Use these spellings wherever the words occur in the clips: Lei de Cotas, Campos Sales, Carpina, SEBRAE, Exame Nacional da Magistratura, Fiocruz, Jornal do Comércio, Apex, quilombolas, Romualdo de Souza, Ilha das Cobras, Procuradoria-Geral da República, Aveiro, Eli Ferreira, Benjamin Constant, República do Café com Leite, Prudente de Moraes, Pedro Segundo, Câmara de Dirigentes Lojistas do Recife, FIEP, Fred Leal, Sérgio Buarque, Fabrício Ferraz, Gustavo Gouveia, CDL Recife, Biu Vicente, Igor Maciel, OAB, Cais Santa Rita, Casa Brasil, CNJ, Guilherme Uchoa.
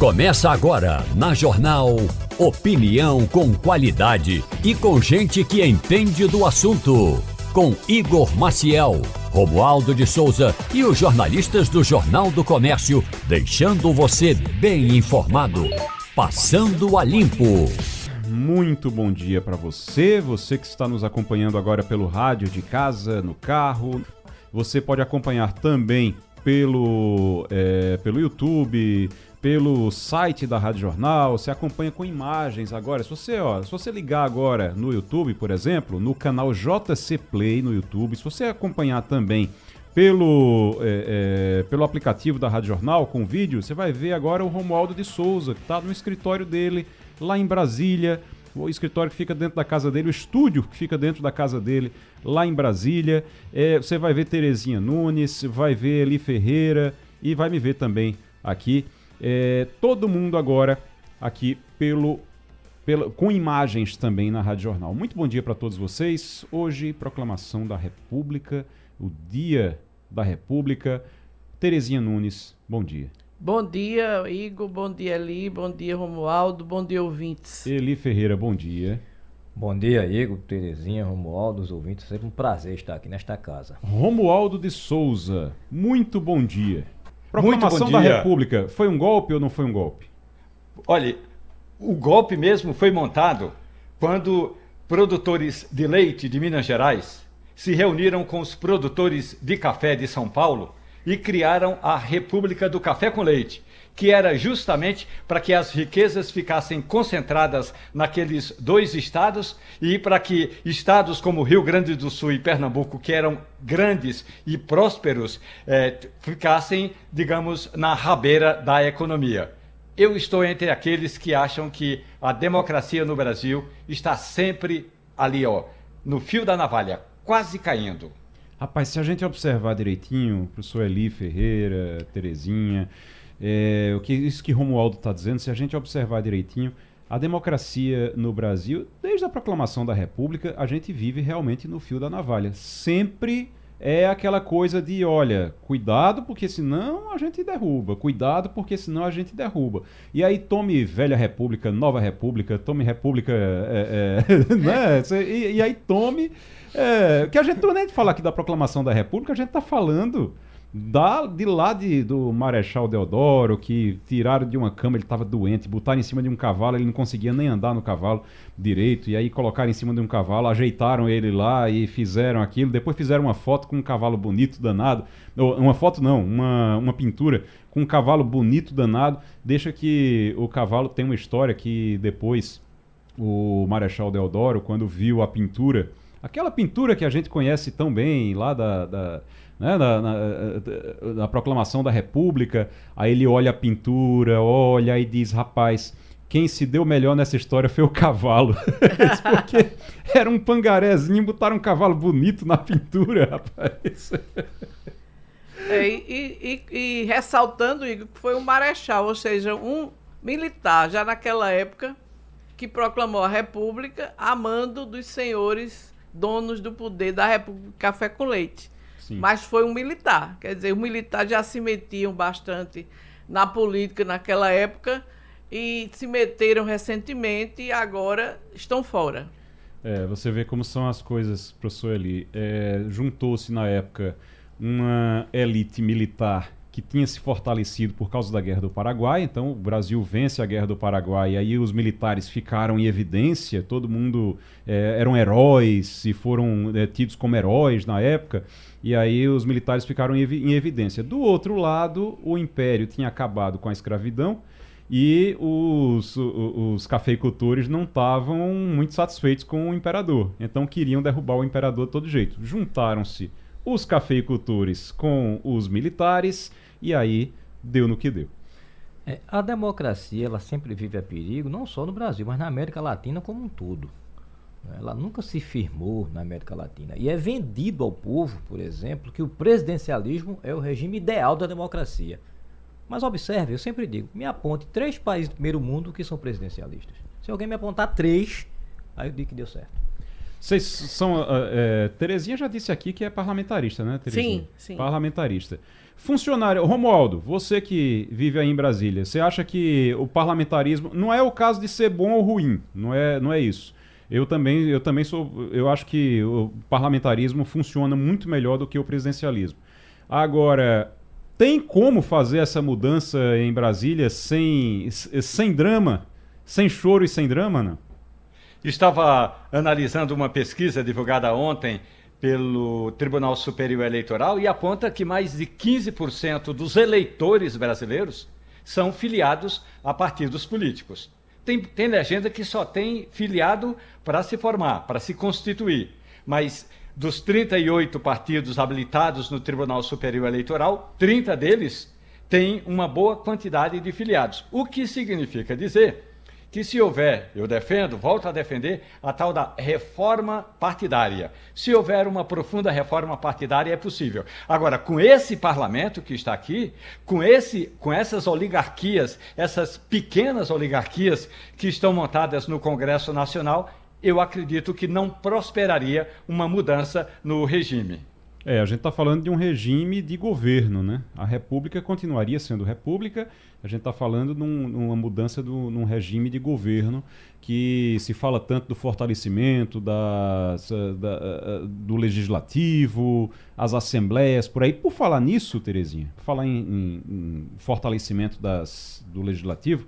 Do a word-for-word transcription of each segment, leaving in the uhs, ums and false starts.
Começa agora, na Jornal, opinião com qualidade e com gente que entende do assunto. Com Igor Maciel, Romualdo de Souza e os jornalistas do Jornal do Comércio, deixando você bem informado. Passando a Limpo. Muito bom dia para você, você que está nos acompanhando agora pelo rádio de casa, no carro. Você pode acompanhar também pelo, é, pelo YouTube, pelo site da Rádio Jornal, você acompanha com imagens agora. Se você, ó, se você ligar agora no YouTube, por exemplo, no canal J C Play no YouTube, se você acompanhar também pelo, é, é, pelo aplicativo da Rádio Jornal com vídeo, você vai ver agora o Romualdo de Souza, que está no escritório dele, lá em Brasília, o escritório que fica dentro da casa dele, o estúdio que fica dentro da casa dele, lá em Brasília. É, você vai ver Terezinha Nunes, vai ver Eli Ferreira e vai me ver também aqui. É, todo mundo agora aqui pelo, pelo, com imagens também na Rádio Jornal. Muito bom dia para todos vocês. Hoje, proclamação da República, o Dia da República. Terezinha Nunes, bom dia. Bom dia, Igor, bom dia, Eli, bom dia, Romualdo, bom dia, ouvintes. Eli Ferreira, bom dia. Bom dia, Igor, Terezinha, Romualdo, os ouvintes, sempre um prazer estar aqui nesta casa. Romualdo de Souza, muito bom dia. Proclamação da República, foi um golpe ou não foi um golpe? Olha, o golpe mesmo foi montado quando produtores de leite de Minas Gerais se reuniram com os produtores de café de São Paulo e criaram a República do Café com Leite, que era justamente para que as riquezas ficassem concentradas naqueles dois estados e para que estados como Rio Grande do Sul e Pernambuco, que eram grandes e prósperos, eh, ficassem, digamos, na rabeira da economia. Eu estou entre aqueles que acham que a democracia no Brasil está sempre ali, ó, no fio da navalha, quase caindo. Rapaz, se a gente observar direitinho, professor Eli Ferreira, Terezinha, é, o que, isso que Romualdo está dizendo, se a gente observar direitinho, a democracia no Brasil, desde a proclamação da República, a gente vive realmente no fio da navalha. Sempre é aquela coisa de, olha, cuidado porque senão a gente derruba, cuidado porque senão a gente derruba. E aí tome velha república, nova república, tome república, é, é, né? E, e aí tome... É, que a gente não é de falar aqui da proclamação da República, a gente está falando da, de lá de, do Marechal Deodoro, que tiraram de uma cama, ele estava doente, botaram em cima de um cavalo, ele não conseguia nem andar no cavalo direito, e aí colocaram em cima de um cavalo, ajeitaram ele lá e fizeram aquilo, depois fizeram uma foto com um cavalo bonito danado, uma foto não, uma, uma pintura com um cavalo bonito danado, deixa que o cavalo tem uma história que depois o Marechal Deodoro, quando viu a pintura, aquela pintura que a gente conhece tão bem lá da, da, né, da, na, da, da proclamação da República, aí ele olha a pintura, olha e diz, rapaz, quem se deu melhor nessa história foi o cavalo. Porque era um pangarézinho, botaram um cavalo bonito na pintura, rapaz. É, e, e, e ressaltando, Igor, que foi um marechal, ou seja, um militar, já naquela época, que proclamou a República a mando dos senhores donos do poder da República Café com Leite. Sim. Mas foi um militar, quer dizer, os militares já se metiam bastante na política naquela época e se meteram recentemente e agora estão fora. É, você vê como são as coisas, professor Eli. É, juntou-se na época uma elite militar que tinha se fortalecido por causa da Guerra do Paraguai, então o Brasil vence a Guerra do Paraguai, e aí os militares ficaram em evidência, todo mundo é, eram heróis e foram é, tidos como heróis na época, e aí os militares ficaram em, em evidência. Do outro lado, o Império tinha acabado com a escravidão, e os, os cafeicultores não estavam muito satisfeitos com o imperador, então queriam derrubar o imperador de todo jeito. Juntaram-se os cafeicultores com os militares, e aí deu no que deu. É, a democracia ela sempre vive a perigo, não só no Brasil, mas na América Latina como um todo. Ela nunca se firmou na América Latina. E é vendido ao povo, por exemplo, que o presidencialismo é o regime ideal da democracia. Mas observe, eu sempre digo, me aponte três países do primeiro mundo que são presidencialistas. Se alguém me apontar três, aí eu digo que deu certo. Vocês são... Uh, é, Terezinha já disse aqui que é parlamentarista, né, Terezinha? Sim, sim. Parlamentarista. Funcionário, Romualdo, você que vive aí em Brasília, você acha que o parlamentarismo, não é o caso de ser bom ou ruim, não é, não é isso. Eu também, eu também sou, eu acho que o parlamentarismo funciona muito melhor do que o presidencialismo. Agora, tem como fazer essa mudança em Brasília sem, sem drama, sem choro e sem drama, não? Estava analisando uma pesquisa divulgada ontem pelo Tribunal Superior Eleitoral e aponta que mais de quinze por cento dos eleitores brasileiros são filiados a partidos políticos. Tem, tem legenda que só tem filiado para se formar, para se constituir, mas dos trinta e oito partidos habilitados no Tribunal Superior Eleitoral, trinta deles têm uma boa quantidade de filiados, o que significa dizer que se houver, eu defendo, volto a defender, a tal da reforma partidária. Se houver uma profunda reforma partidária, é possível. Agora, com esse parlamento que está aqui, com, esse, com essas oligarquias, essas pequenas oligarquias que estão montadas no Congresso Nacional, eu acredito que não prosperaria uma mudança no regime. É, a gente está falando de um regime de governo, né? A República continuaria sendo República, a gente está falando de num, uma mudança de um regime de governo que se fala tanto do fortalecimento da, da, do legislativo, as assembleias, por aí. Por falar nisso, Terezinha, por falar em, em, em fortalecimento das, do legislativo,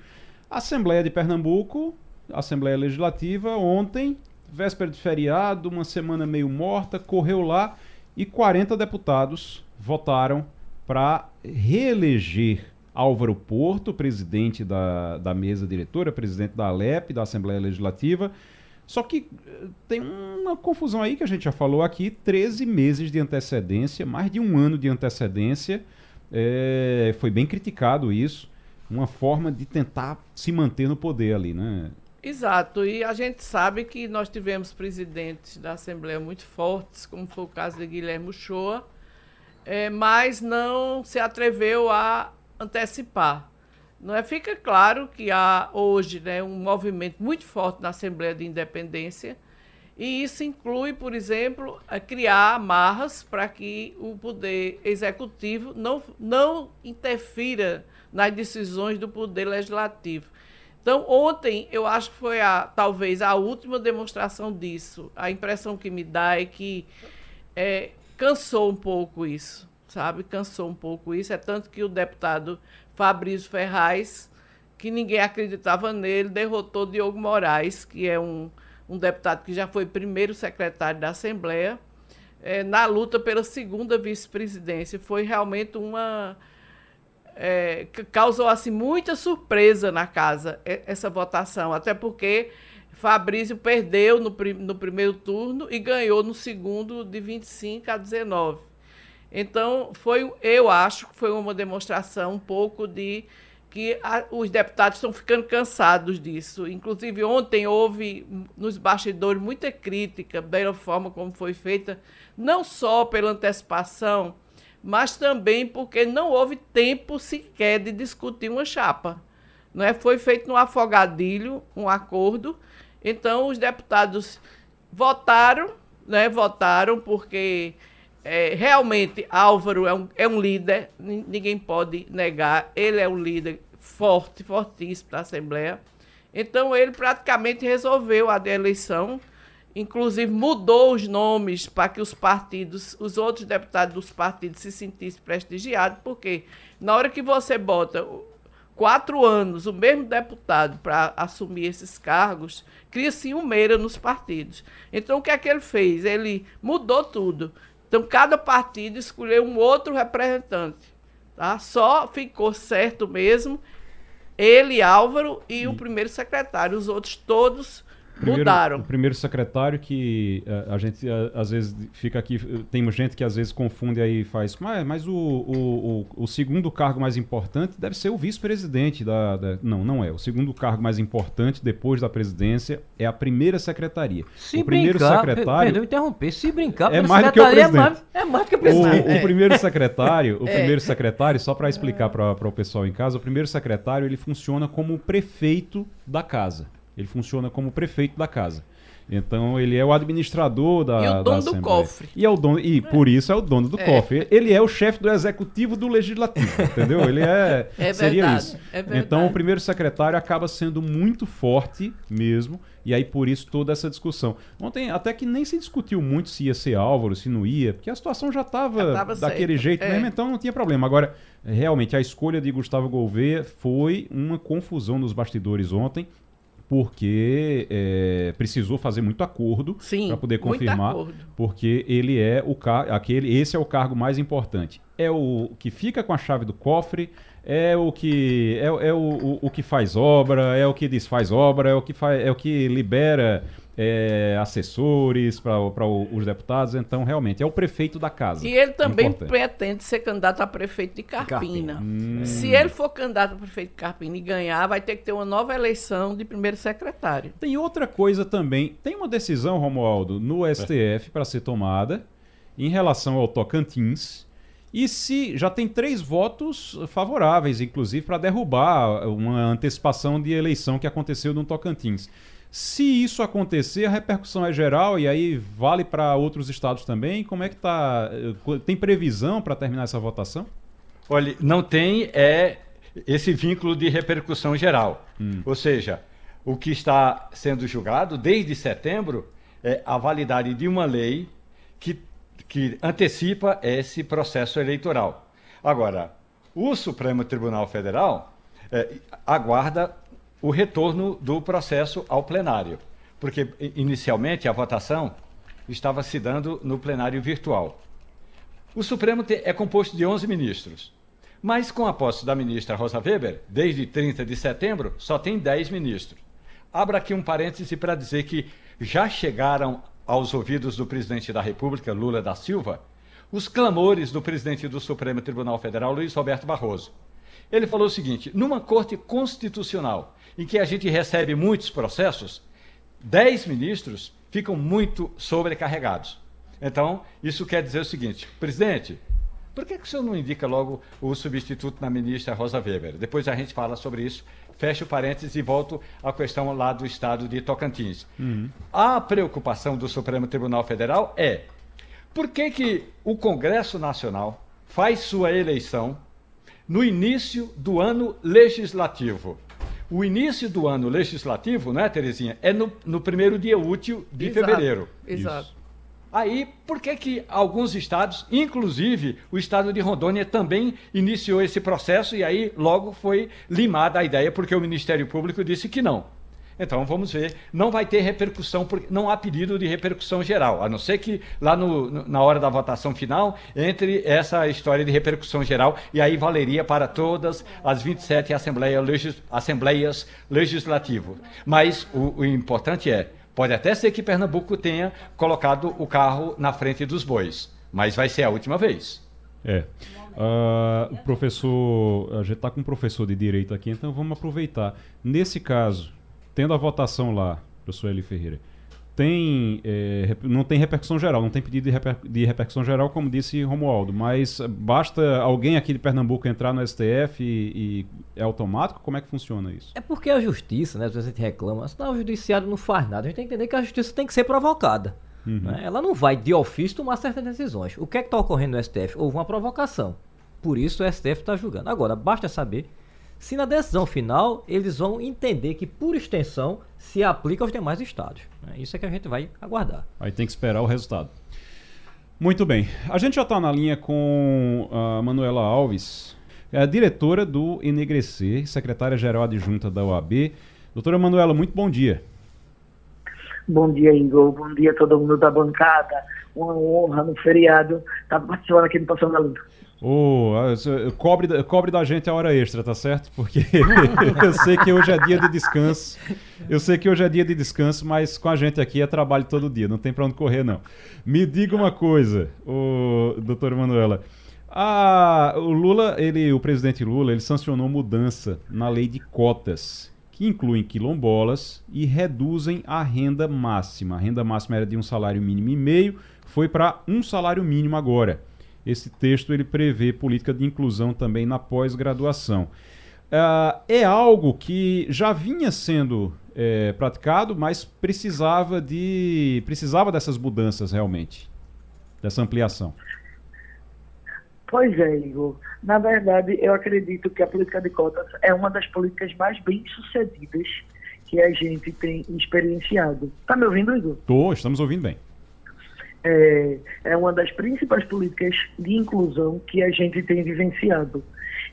a Assembleia de Pernambuco, a Assembleia Legislativa, ontem, véspera de feriado, uma semana meio morta, correu lá, e quarenta deputados votaram para reeleger Álvaro Porto, presidente da, da mesa diretora, presidente da Alep, da Assembleia Legislativa. Só que tem uma confusão aí que a gente já falou aqui, treze meses de antecedência, mais de um ano de antecedência, é, foi bem criticado isso, uma forma de tentar se manter no poder ali, né? Exato, e a gente sabe que nós tivemos presidentes da Assembleia muito fortes, como foi o caso de Guilherme Uchoa, é, mas não se atreveu a antecipar. Não é? Fica claro que há hoje, né, um movimento muito forte na Assembleia de Independência, e isso inclui, por exemplo, a criar amarras para que o poder executivo não, não interfira nas decisões do poder legislativo. Então, ontem, eu acho que foi a, talvez a última demonstração disso. A impressão que me dá é que é, cansou um pouco isso, sabe? Cansou um pouco isso. É tanto que o deputado Fabrício Ferraz, que ninguém acreditava nele, derrotou Diogo Moraes, que é um, um deputado que já foi primeiro secretário da Assembleia, é, na luta pela segunda vice-presidência. Foi realmente uma... É, causou assim, muita surpresa na casa essa votação, até porque Fabrício perdeu no, prim no primeiro turno e ganhou no segundo de vinte e cinco a dezenove. Então, foi, eu acho que foi uma demonstração um pouco de que a, os deputados estão ficando cansados disso. Inclusive, ontem houve nos bastidores muita crítica da forma como foi feita, não só pela antecipação, mas também porque não houve tempo sequer de discutir uma chapa. Não é? Foi feito um afogadilho, um acordo. Então, os deputados votaram, né? Votaram porque é, realmente Álvaro é um, é um líder, ninguém pode negar, ele é um líder forte, fortíssimo da Assembleia. Então, ele praticamente resolveu a eleição, inclusive mudou os nomes para que os partidos, os outros deputados dos partidos se sentissem prestigiados, porque na hora que você bota quatro anos o mesmo deputado para assumir esses cargos, cria-se um meira nos partidos. Então, o que é que ele fez? Ele mudou tudo. Então, cada partido escolheu um outro representante. Tá? Só ficou certo mesmo ele, Álvaro, e o primeiro secretário. Os outros todos... Primeiro, mudaram. O primeiro secretário que a, a gente a, às vezes fica aqui, tem gente que às vezes confunde aí e faz, mas, mas o, o, o, o segundo cargo mais importante deve ser o vice-presidente da, da... Não, não é. O segundo cargo mais importante depois da presidência é a primeira secretaria. Se o primeiro brincar, secretário... Perdão, interromper. Se brincar, é mais do que o presidente. É mais, é mais do que o presidente. O, é. o primeiro secretário, o é. primeiro secretário, só para explicar para o pessoal em casa, o primeiro secretário ele funciona como o prefeito da casa. Ele funciona como prefeito da casa. Então ele é o administrador da Assembleia. E o dono do cofre. E, é o dono, e é. por isso é o dono do é. cofre. Ele é o chefe do executivo do legislativo, entendeu? Ele é, é seria verdade, isso. É verdade. Então o primeiro secretário acaba sendo muito forte mesmo, e aí por isso toda essa discussão. Ontem até que nem se discutiu muito se ia ser Álvaro, se não ia, porque a situação já estava daquele certo. jeito é. mesmo, então não tinha problema. Agora, realmente, a escolha de Gustavo Gouveia foi uma confusão nos bastidores ontem, porque é, precisou fazer muito acordo para poder confirmar, porque ele é o aquele, esse é o cargo mais importante. É o que fica com a chave do cofre, é o que é, é o, o, o que faz obra, é o que desfaz obra, é o que faz, é o que libera É, assessores para os deputados. Então realmente é o prefeito da casa. E ele também importante. pretende ser candidato a prefeito de Carpina, Carpina. Hum. Se ele for candidato a prefeito de Carpina e ganhar, vai ter que ter uma nova eleição de primeiro secretário. Tem outra coisa também. Tem uma decisão, Romualdo, no S T F para ser tomada em relação ao Tocantins. E se já tem três votos favoráveis, inclusive, para derrubar uma antecipação de eleição que aconteceu no Tocantins. Se isso acontecer, a repercussão é geral e aí vale para outros estados também? Como é que está? Tem previsão para terminar essa votação? Olha, não tem é, esse vínculo de repercussão geral. Hum. Ou seja, o que está sendo julgado desde setembro é a validade de uma lei que, que antecipa esse processo eleitoral. Agora, o Supremo Tribunal Federal é, aguarda o retorno do processo ao plenário, porque inicialmente a votação estava se dando no plenário virtual. O Supremo é composto de onze ministros, mas com a posse da ministra Rosa Weber, desde trinta de setembro, só tem dez ministros. Abro aqui um parêntese para dizer que já chegaram aos ouvidos do presidente da República, Lula da Silva, os clamores do presidente do Supremo Tribunal Federal, Luiz Roberto Barroso. Ele falou o seguinte: numa corte constitucional em que a gente recebe muitos processos, dez ministros ficam muito sobrecarregados. Então, isso quer dizer o seguinte: presidente, por que que o senhor não indica logo o substituto na ministra Rosa Weber? Depois a gente fala sobre isso, fecho parênteses e volto à questão lá do estado de Tocantins. Uhum. A preocupação do Supremo Tribunal Federal é: por que que o Congresso Nacional faz sua eleição no início do ano legislativo? O início do ano legislativo, né, Terezinha, é no, no primeiro dia útil de exato, fevereiro. Exato. Isso. Aí, por que que alguns estados, inclusive o estado de Rondônia, também iniciou esse processo e aí logo foi limada a ideia, porque o Ministério Público disse que não. Então, vamos ver. Não vai ter repercussão, porque não há pedido de repercussão geral, a não ser que lá no, na hora da votação final entre essa história de repercussão geral, e aí valeria para todas as vinte e sete assembleias, legis, assembleias legislativas. Mas o, o importante é, pode até ser que Pernambuco tenha colocado o carro na frente dos bois, mas vai ser a última vez. É. Uh, o professor, a gente está com um professor de direito aqui, então vamos aproveitar. Nesse caso, tendo a votação lá, professor Eli Ferreira, tem, é, não tem repercussão geral, não tem pedido de, reper, de repercussão geral, como disse Romualdo, mas basta alguém aqui de Pernambuco entrar no S T F e, e é automático? Como é que funciona isso? É porque a justiça, né, às vezes a gente reclama, não, o judiciário não faz nada. A gente tem que entender que a justiça tem que ser provocada. Uhum. Né? Ela não vai, de ofício, tomar certas decisões. O que é que está ocorrendo no S T F? Houve uma provocação. Por isso o S T F está julgando. Agora, basta saber se na decisão final eles vão entender que, por extensão, se aplica aos demais estados. Isso é que a gente vai aguardar. Aí tem que esperar o resultado. Muito bem. A gente já está na linha com a Manuela Alves, é a diretora do Enegrecer, secretária-geral adjunta da O A B. Doutora Manuela, muito bom dia. Bom dia, Igor. Bom dia a todo mundo da bancada. Uma honra no feriado estar participando aqui do Passando a Limpo. Oh, cobre, cobre da gente a hora extra, tá certo? Porque eu sei que hoje é dia de descanso, eu sei que hoje é dia de descanso, mas com a gente aqui é trabalho todo dia, não tem pra onde correr, não. Me diga uma coisa, oh, doutora Manuela, a, o Lula, ele, o presidente Lula, ele sancionou mudança na lei de cotas, que incluem quilombolas e reduzem a renda máxima. A renda máxima era de um salário mínimo e meio, foi para um salário mínimo agora. Esse texto ele prevê política de inclusão também na pós-graduação. Uh, é algo que já vinha sendo é, praticado, mas precisava, de, precisava dessas mudanças realmente, dessa ampliação. Pois é, Igor. Na verdade, eu acredito que a política de cotas é uma das políticas mais bem-sucedidas que a gente tem experienciado. Está me ouvindo, Igor? Estou, estamos ouvindo bem. É, é uma das principais políticas de inclusão que a gente tem vivenciado.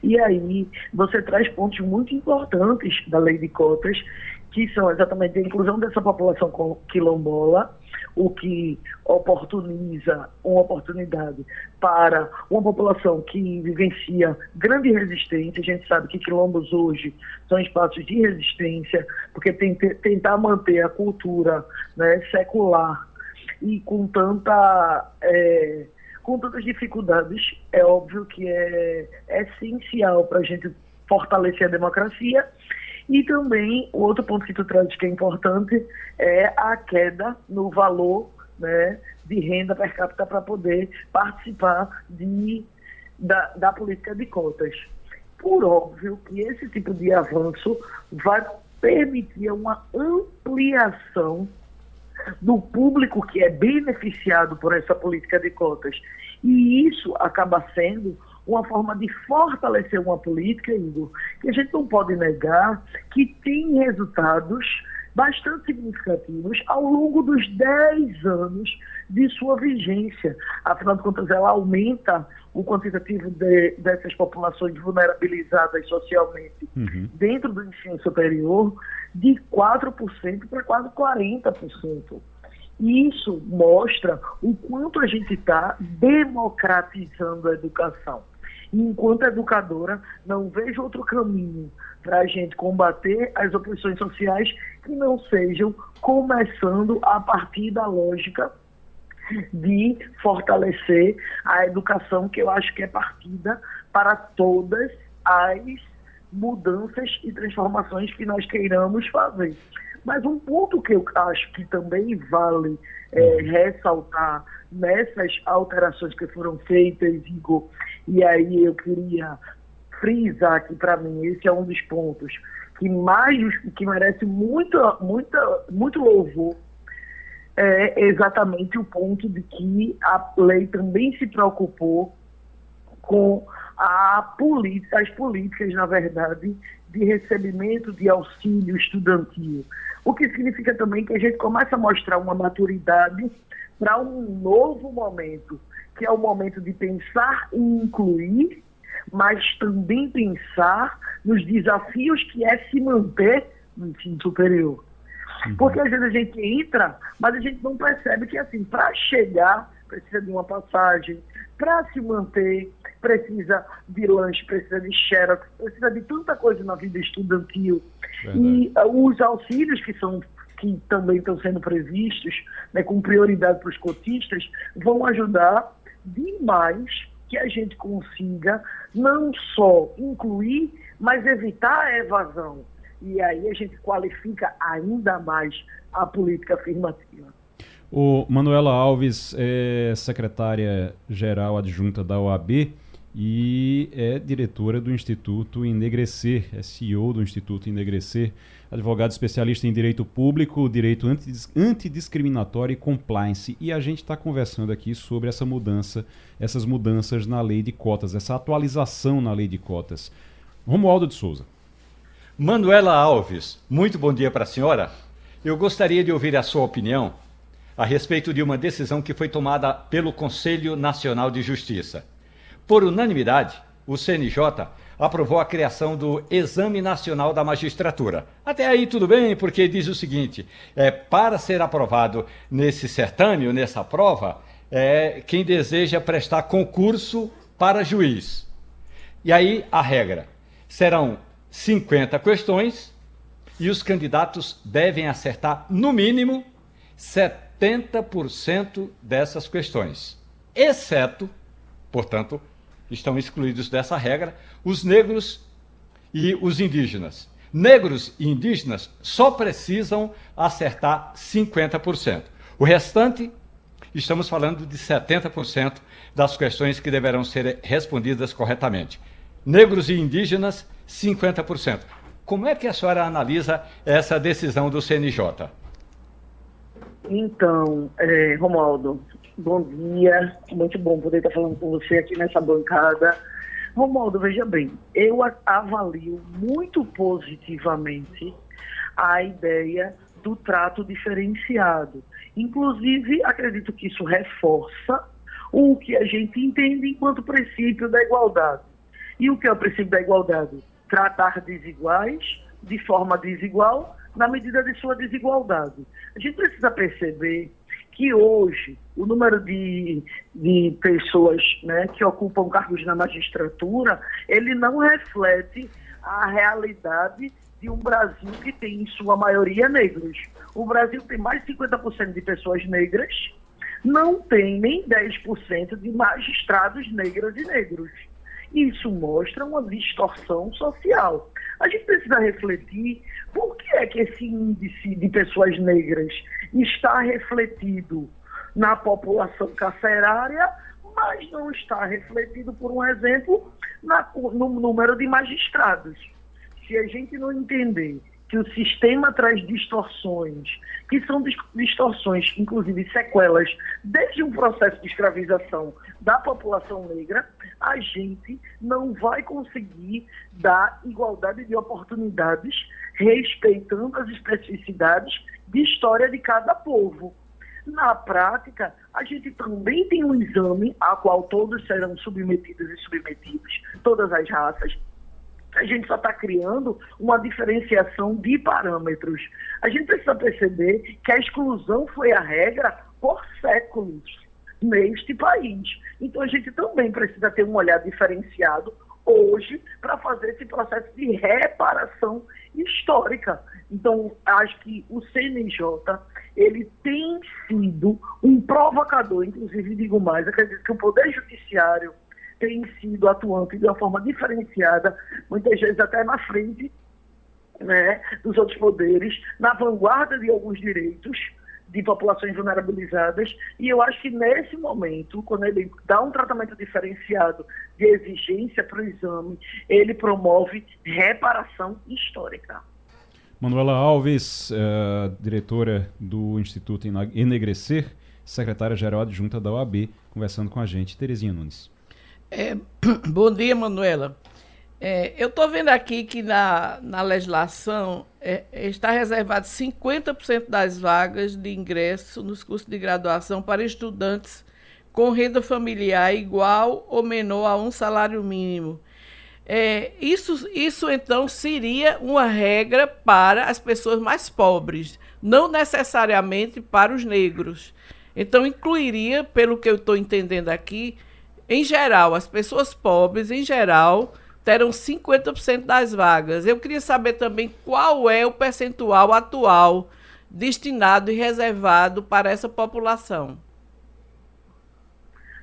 E aí, você traz pontos muito importantes da lei de cotas, que são exatamente a inclusão dessa população quilombola, o que oportuniza uma oportunidade para uma população que vivencia grande resistência. A gente sabe que quilombos hoje são espaços de resistência, porque tem, tentar manter a cultura, né, secular e com tanta... É, com tantas dificuldades, é óbvio que é, é essencial para a gente fortalecer a democracia. E também, o outro ponto que tu traz que é importante é a queda no valor, né, de renda per capita para poder participar de, da, da política de cotas. Por óbvio que esse tipo de avanço vai permitir uma ampliação do público que é beneficiado por essa política de cotas. E isso acaba sendo uma forma de fortalecer uma política, Igor, que a gente não pode negar que tem resultados bastante significativos ao longo dos dez anos de sua vigência. Afinal de contas, ela aumenta o quantitativo de, dessas populações vulnerabilizadas socialmente, uhum, dentro do ensino superior, de quatro por cento para quase quarenta por cento. Isso mostra o quanto a gente está democratizando a educação. E enquanto educadora, não vejo outro caminho para a gente combater as opressões sociais que não sejam começando a partir da lógica de fortalecer a educação, que eu acho que é partida para todas as mudanças e transformações que nós queiramos fazer. Mas um ponto que eu acho que também vale é, ressaltar nessas alterações que foram feitas, Igor, e aí eu queria frisar aqui para mim, esse é um dos pontos que mais, que merece muita, muita, muito louvor, é exatamente o ponto de que a lei também se preocupou com a política, as políticas, na verdade, de recebimento de auxílio estudantil. O que significa também que a gente começa a mostrar uma maturidade para um novo momento, que é o momento de pensar e incluir, mas também pensar nos desafios que é se manter no ensino superior. Porque às vezes a gente entra, mas a gente não percebe que, assim, para chegar, precisa de uma passagem, para se manter, precisa de lanche, precisa de xerox, precisa de tanta coisa na vida estudantil. Verdade. E uh, os auxílios que são, que também estão sendo previstos, né, com prioridade para os cotistas, vão ajudar demais que a gente consiga não só incluir, mas evitar a evasão. E aí a gente qualifica ainda mais a política afirmativa. O Manuela Alves é secretária-geral adjunta da O A B e é diretora do Instituto Enegrecer, é C E O do Instituto Enegrecer, advogada especialista em direito público, direito antidiscriminatório e compliance. E a gente está conversando aqui sobre essa mudança, essas mudanças na lei de cotas, essa atualização na lei de cotas. Romualdo de Souza. Manuela Alves, muito bom dia para a senhora. Eu gostaria de ouvir a sua opinião a respeito de uma decisão que foi tomada pelo Conselho Nacional de Justiça. Por unanimidade, o C N J aprovou a criação do Exame Nacional da Magistratura. Até aí tudo bem, porque diz o seguinte, é, para ser aprovado nesse certame, nessa prova, é, quem deseja prestar concurso para juiz. E aí a regra, serão cinquenta questões e os candidatos devem acertar, no mínimo, setenta por cento dessas questões. Exceto, portanto, estão excluídos dessa regra, os negros e os indígenas. Negros e indígenas só precisam acertar cinquenta por cento. O restante, estamos falando de setenta por cento das questões que deverão ser respondidas corretamente. Negros e indígenas, cinquenta por cento. Como é que a senhora analisa essa decisão do C N J? Então, é, Romualdo, bom dia. Muito bom poder estar falando com você aqui nessa bancada. Romualdo, veja bem, eu avalio muito positivamente a ideia do trato diferenciado. Inclusive, acredito que isso reforça o que a gente entende enquanto princípio da igualdade. E o que é o princípio da igualdade? Tratar desiguais de forma desigual na medida de sua desigualdade. A gente precisa perceber que hoje o número de, de pessoas, né, que ocupam cargos na magistratura, ele não reflete a realidade de um Brasil que tem, em sua maioria, negros. O Brasil tem mais de cinquenta por cento de pessoas negras, não tem nem dez por cento de magistrados negras e negros. Isso mostra uma distorção social. A gente precisa refletir por que é que esse índice de pessoas negras está refletido na população carcerária, mas não está refletido, por um exemplo, na, no número de magistrados. Se a gente não entender que o sistema traz distorções, que são distorções, inclusive sequelas, desde um processo de escravização da população negra, a gente não vai conseguir dar igualdade de oportunidades, respeitando as especificidades de história de cada povo. Na prática, a gente também tem um exame a qual todos serão submetidos e submetidos, todas as raças. A gente só está criando uma diferenciação de parâmetros. A gente precisa perceber que a exclusão foi a regra por séculos neste país. Então, a gente também precisa ter um olhar diferenciado hoje para fazer esse processo de reparação histórica. Então, acho que o C N J, ele tem sido um provocador, inclusive, digo mais, acredito que o Poder Judiciário tem sido atuante de uma forma diferenciada, muitas vezes até na frente, né, dos outros poderes, na vanguarda de alguns direitos de populações vulnerabilizadas, e eu acho que nesse momento, quando ele dá um tratamento diferenciado de exigência para o exame, ele promove reparação histórica. Manuela Alves, uh, diretora do Instituto Enegrecer, secretária-geral adjunta da O A B, conversando com a gente, Terezinha Nunes. É, bom dia, Manuela. É, eu estou vendo aqui que na, na legislação é, está reservado cinquenta por cento das vagas de ingresso nos cursos de graduação para estudantes com renda familiar igual ou menor a um salário mínimo. É, isso, isso, então, seria uma regra para as pessoas mais pobres, não necessariamente para os negros. Então, incluiria, pelo que eu estou entendendo aqui, em geral, as pessoas pobres, em geral, terão cinquenta por cento das vagas. Eu queria saber também qual é o percentual atual destinado e reservado para essa população.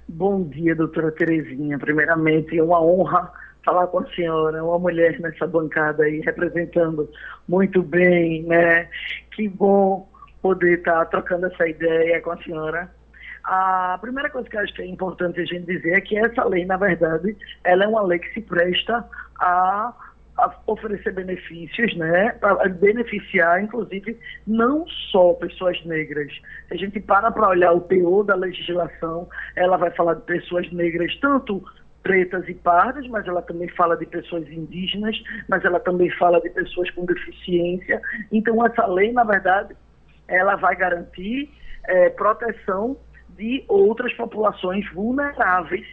Bom dia, doutora Terezinha. Primeiramente, é uma honra falar com a senhora, uma mulher nessa bancada aí, representando muito bem, né? Que bom poder estar trocando essa ideia com a senhora. A primeira coisa que eu acho que é importante a gente dizer é que essa lei, na verdade, ela é uma lei que se presta a, a oferecer benefícios, né, para beneficiar, inclusive, não só pessoas negras. Se a gente para para olhar o teor da legislação, ela vai falar de pessoas negras, tanto pretas e pardas, mas ela também fala de pessoas indígenas, mas ela também fala de pessoas com deficiência. Então, essa lei, na verdade, ela vai garantir é, proteção de outras populações vulneráveis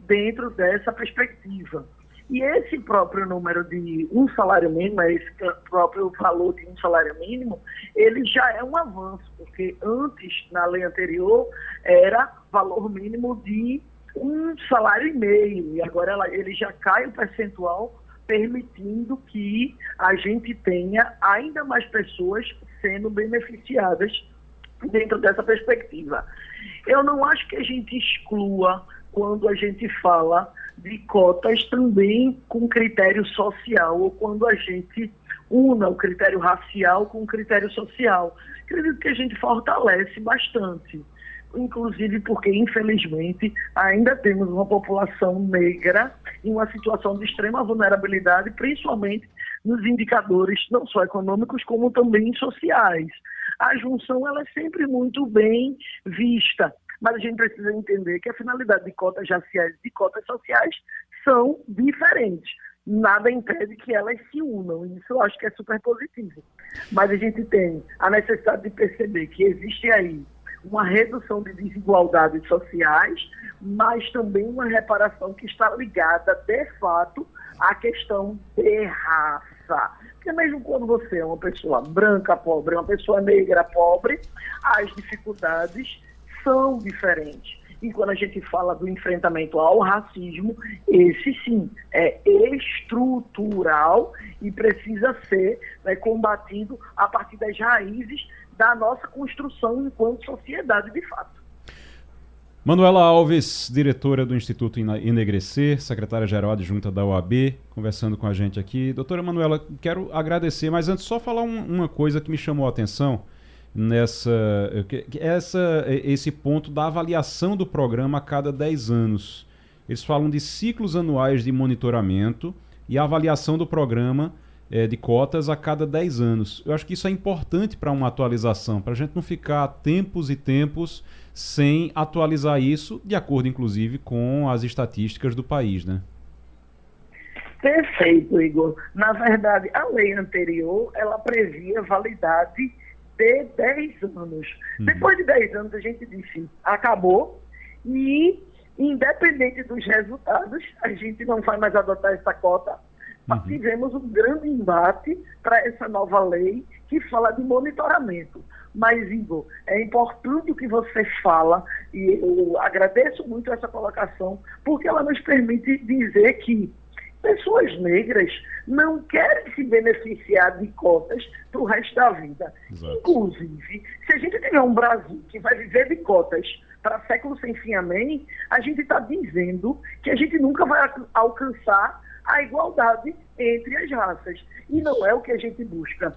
dentro dessa perspectiva. E esse próprio número de um salário mínimo, esse próprio valor de um salário mínimo, ele já é um avanço, porque antes, na lei anterior, era valor mínimo de um salário e meio, e agora ela, ele já cai o percentual, permitindo que a gente tenha ainda mais pessoas sendo beneficiadas dentro dessa perspectiva. Eu não acho que a gente exclua quando a gente fala de cotas também com critério social, ou quando a gente una o critério racial com o critério social. Acredito que a gente fortalece bastante, inclusive porque, infelizmente, ainda temos uma população negra em uma situação de extrema vulnerabilidade, principalmente nos indicadores não só econômicos, como também sociais. A junção ela é sempre muito bem vista, mas a gente precisa entender que a finalidade de cotas raciais e de cotas sociais são diferentes. Nada impede que elas se unam, e isso eu acho que é super positivo. Mas a gente tem a necessidade de perceber que existe aí uma redução de desigualdades sociais, mas também uma reparação que está ligada, de fato, à questão de raça. Porque mesmo quando você é uma pessoa branca pobre, uma pessoa negra pobre, as dificuldades são diferentes. E quando a gente fala do enfrentamento ao racismo, esse sim é estrutural e precisa ser, né, combatido a partir das raízes da nossa construção enquanto sociedade de fato. Manuela Alves, diretora do Instituto Enegrecer, secretária-geral adjunta da O A B, conversando com a gente aqui. Doutora Manuela, quero agradecer, mas antes só falar um, uma coisa que me chamou a atenção nessa, essa, esse ponto da avaliação do programa a cada dez anos. Eles falam de ciclos anuais de monitoramento e a avaliação do programa É, de cotas a cada dez anos. Eu acho que isso é importante para uma atualização, para a gente não ficar tempos e tempos sem atualizar isso, de acordo, inclusive, com as estatísticas do país, né? Perfeito, Igor. Na verdade, a lei anterior, ela previa validade de dez anos. Uhum. Depois de dez anos, a gente disse, acabou, e independente dos resultados, a gente não vai mais adotar essa cota. Nós tivemos um grande embate para essa nova lei que fala de monitoramento. Mas, Igor, é importante o que você fala, e eu agradeço muito essa colocação, porque ela nos permite dizer que pessoas negras não querem se beneficiar de cotas para o resto da vida. Exato. Inclusive, se a gente tiver um Brasil que vai viver de cotas para séculos sem fim, amém, a gente está dizendo que a gente nunca vai alcançar a igualdade entre as raças. E não é o que a gente busca.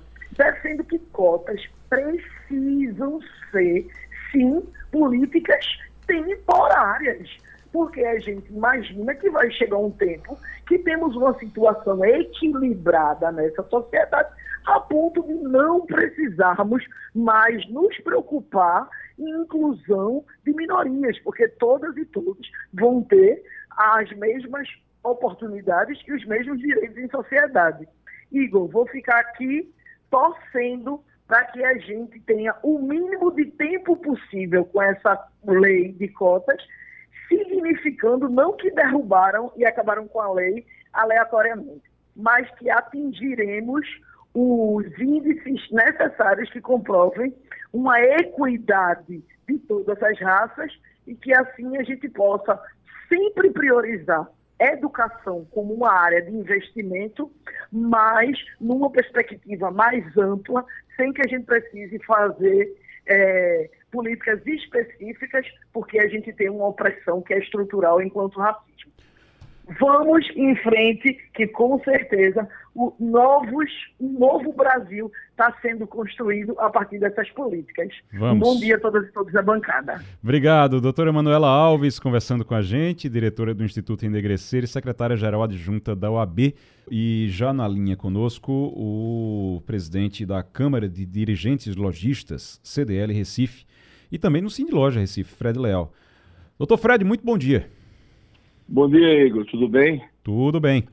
Sendo que cotas precisam ser, sim, políticas temporárias. Porque a gente imagina que vai chegar um tempo que temos uma situação equilibrada nessa sociedade a ponto de não precisarmos mais nos preocupar em inclusão de minorias, porque todas e todos vão ter as mesmas oportunidades e os mesmos direitos em sociedade. Igor, vou ficar aqui torcendo para que a gente tenha o mínimo de tempo possível com essa lei de cotas, significando não que derrubaram e acabaram com a lei aleatoriamente, mas que atingiremos os índices necessários que comprovem uma equidade de todas as raças e que assim a gente possa sempre priorizar educação como uma área de investimento, mas numa perspectiva mais ampla, sem que a gente precise fazer é, políticas específicas, porque a gente tem uma opressão que é estrutural enquanto racismo. Vamos em frente, que com certeza o novos, um novo Brasil está sendo construído a partir dessas políticas. Vamos. Um bom dia a todas e todos da bancada. Obrigado, doutora Manuela Alves, conversando com a gente, diretora do Instituto Enegrecer e secretária-geral adjunta da O A B. E já na linha conosco, o presidente da Câmara de Dirigentes Lojistas, C D L Recife, e também no Sindiloja Recife, Fred Leal. Doutor Fred, muito bom dia. Bom dia, Igor. Tudo bem? Tudo bem.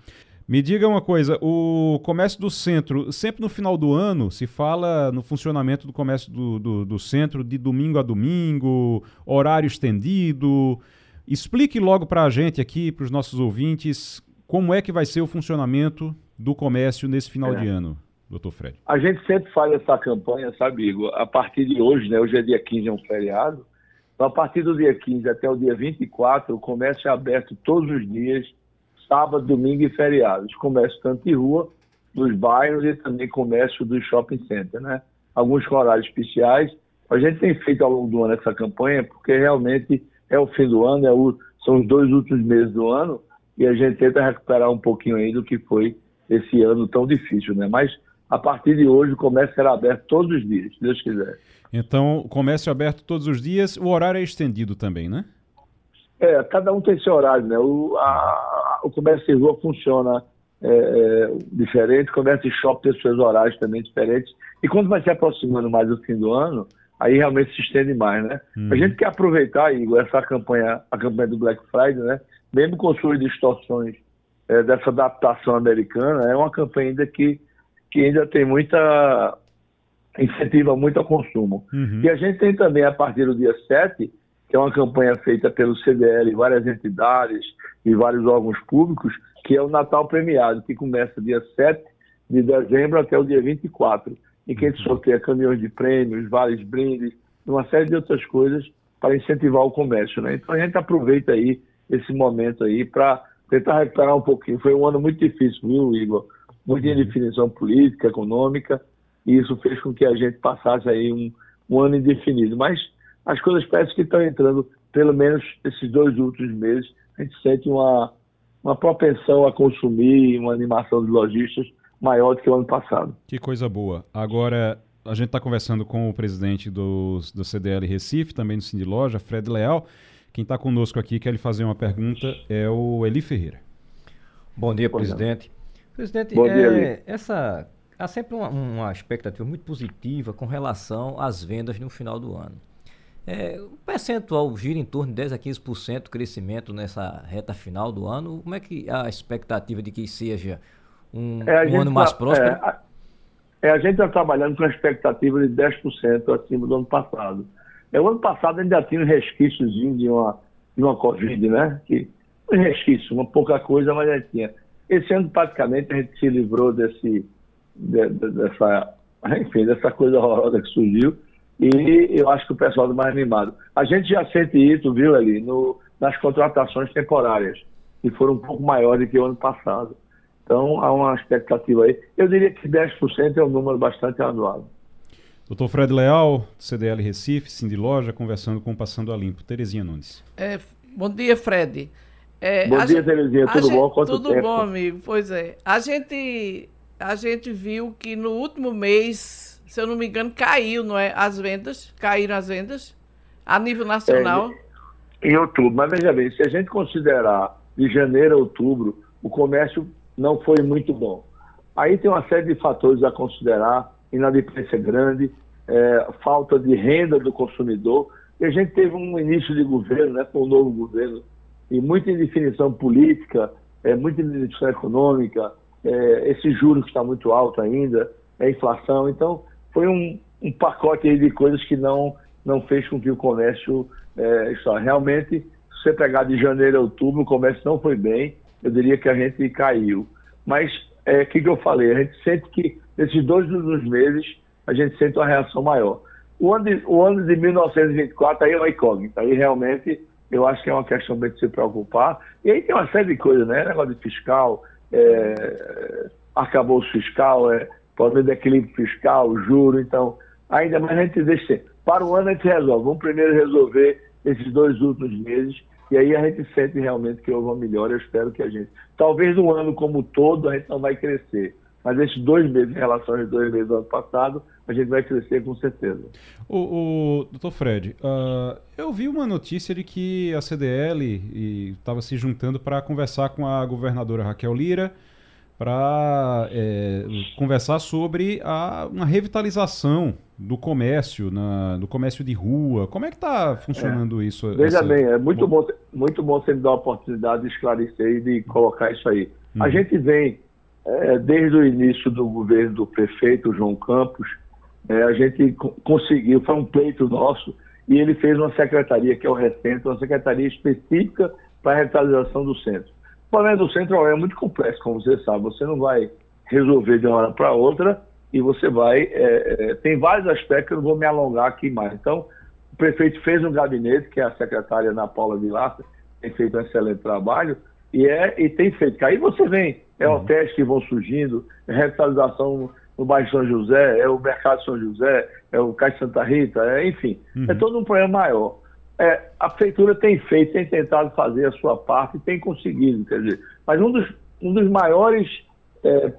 Me diga uma coisa, o comércio do centro, sempre no final do ano se fala no funcionamento do comércio do, do, do centro de domingo a domingo, horário estendido. Explique logo para a gente aqui, para os nossos ouvintes, como é que vai ser o funcionamento do comércio nesse final é. de ano, doutor Fred. A gente sempre faz essa campanha, sabe, Igor? A partir de hoje, né? Hoje é dia quinze, é um feriado. Então, a partir do dia quinze até o dia vinte e quatro, o comércio é aberto todos os dias, sábado, domingo e feriados. Comércio tanto de rua, dos bairros e também comércio dos shopping centers, né? Alguns horários especiais. A gente tem feito ao longo do ano essa campanha, porque realmente é o fim do ano, é o, são os dois últimos meses do ano, e a gente tenta recuperar um pouquinho aí do que foi esse ano tão difícil, né? Mas, a partir de hoje, o comércio será aberto todos os dias, se Deus quiser. Então, o comércio é aberto todos os dias, o horário é estendido também, né? É, cada um tem seu horário, né? O, a, a, o comércio de rua funciona é, diferentes, comércio e shopping tem seus horários também diferentes. E quando vai se aproximando mais do fim do ano, aí realmente se estende mais, né? Hum. A gente quer aproveitar, Igor, essa campanha, a campanha do Black Friday, né? Mesmo com suas distorções é, dessa adaptação americana, é uma campanha ainda que, que ainda tem muita... incentiva muito ao consumo. Uhum. E a gente tem também, a partir do dia sete, que é uma campanha feita pelo C D L e várias entidades e vários órgãos públicos, que é o Natal Premiado, que começa dia sete de dezembro até o dia vinte e quatro, e que a gente sorteia caminhões de prêmios, vales brindes, uma série de outras coisas para incentivar o comércio, né? Então a gente aproveita aí esse momento aí para tentar recuperar um pouquinho. Foi um ano muito difícil, viu, Igor? Muita indefinição política, econômica, e isso fez com que a gente passasse aí um, um ano indefinido. Mas as coisas parecem que estão entrando, pelo menos esses dois últimos meses, a gente sente uma, uma propensão a consumir, uma animação dos lojistas maior do que o ano passado. Que coisa boa. Agora, a gente está conversando com o presidente do, do C D L Recife, também do Sindiloja, Fred Leal. Quem está conosco aqui, quer lhe fazer uma pergunta, é o Eli Ferreira. Bom dia, presidente. Presidente, Bom dia, é, essa... há sempre uma, uma expectativa muito positiva com relação às vendas no final do ano. É, o percentual gira em torno de dez a quinze por cento de crescimento nessa reta final do ano. Como é que a expectativa de que seja um, é, um ano mais tá, próspero? É a, é, a gente está trabalhando com a expectativa de dez por cento acima do ano passado. É, o ano passado ainda tinha um resquício de uma, de uma Covid, né? Que, um resquício, uma pouca coisa, mas já tinha. Esse ano, praticamente, a gente se livrou desse... dessa, enfim, dessa coisa horrorosa que surgiu, e eu acho que o pessoal está mais animado. A gente já sente isso, viu, ali no, nas contratações temporárias, que foram um pouco maiores do que o ano passado. Então, há uma expectativa aí. Eu diria que dez por cento é um número bastante razoável. Doutor Fred Leal, C D L Recife, Sindiloja, conversando com o Passando a Limpo. Terezinha Nunes. É, bom dia, Fred. É, bom dia, Terezinha. Tudo gente, bom? Quanto tudo tempo? Bom, amigo. Pois é. A gente... A gente viu que no último mês, se eu não me engano, caiu, não é? As vendas, caíram as vendas a nível nacional. É, em outubro, mas veja bem, se a gente considerar de janeiro a outubro, o comércio não foi muito bom. Aí tem uma série de fatores a considerar, inadimplência grande, é, falta de renda do consumidor, e a gente teve um início de governo, né, com um novo governo, e muita indefinição política, é, muita indefinição econômica, É, esse juros que está muito alto ainda, a inflação. Então, foi um, um pacote aí de coisas que não, não fez com que o comércio... É, só. Realmente, se você pegar de janeiro a outubro, o comércio não foi bem. Eu diria que a gente caiu. Mas, o é, que, que eu falei? A gente sente que, nesses dois últimos meses, a gente sente uma reação maior. O ano de, o ano de mil novecentos e vinte e quatro, aí é uma incógnita. Aí, realmente, eu acho que é uma questão bem de se preocupar. E aí tem uma série de coisas, né? Negócio de fiscal... É, arcabouço fiscal, é, problema de equilíbrio fiscal, juro, então ainda mais a gente deixa, para o ano a gente resolve, vamos primeiro resolver esses dois últimos meses, e aí a gente sente realmente que houve uma melhora. Eu espero que a gente, talvez no ano como todo a gente não vai crescer, mas esses dois meses, em relação aos dois meses do ano passado, a gente vai crescer com certeza. O, o doutor Fred, uh, eu vi uma notícia de que a C D L estava se juntando para conversar com a governadora Raquel Lira, para é, conversar sobre a, uma revitalização do comércio, na, do comércio de rua. Como é que está funcionando é, isso? Veja essa... bem, é muito bom, muito bom você me dar a oportunidade de esclarecer e de colocar isso aí. Hum. A gente vem... Desde o início do governo do prefeito João Campos, a gente conseguiu, foi um pleito nosso, e ele fez uma secretaria, que é o Recentro, uma secretaria específica para a revitalização do centro. O problema do centro é muito complexo, como você sabe, você não vai resolver de uma hora para outra, e você vai... É, é, tem vários aspectos que eu não vou me alongar aqui mais. Então, o prefeito fez um gabinete, que é a secretária Ana Paula Vilaça, tem feito um excelente trabalho, e, é, e tem feito. Aí você vem... É hotéis que vão surgindo, é revitalização no bairro São José, é o mercado São José, é o Cais Santa Rita, é, enfim. Uhum. É todo um problema maior. É, a prefeitura tem feito, tem tentado fazer a sua parte e tem conseguido, quer dizer. Mas um dos, um dos maiores é,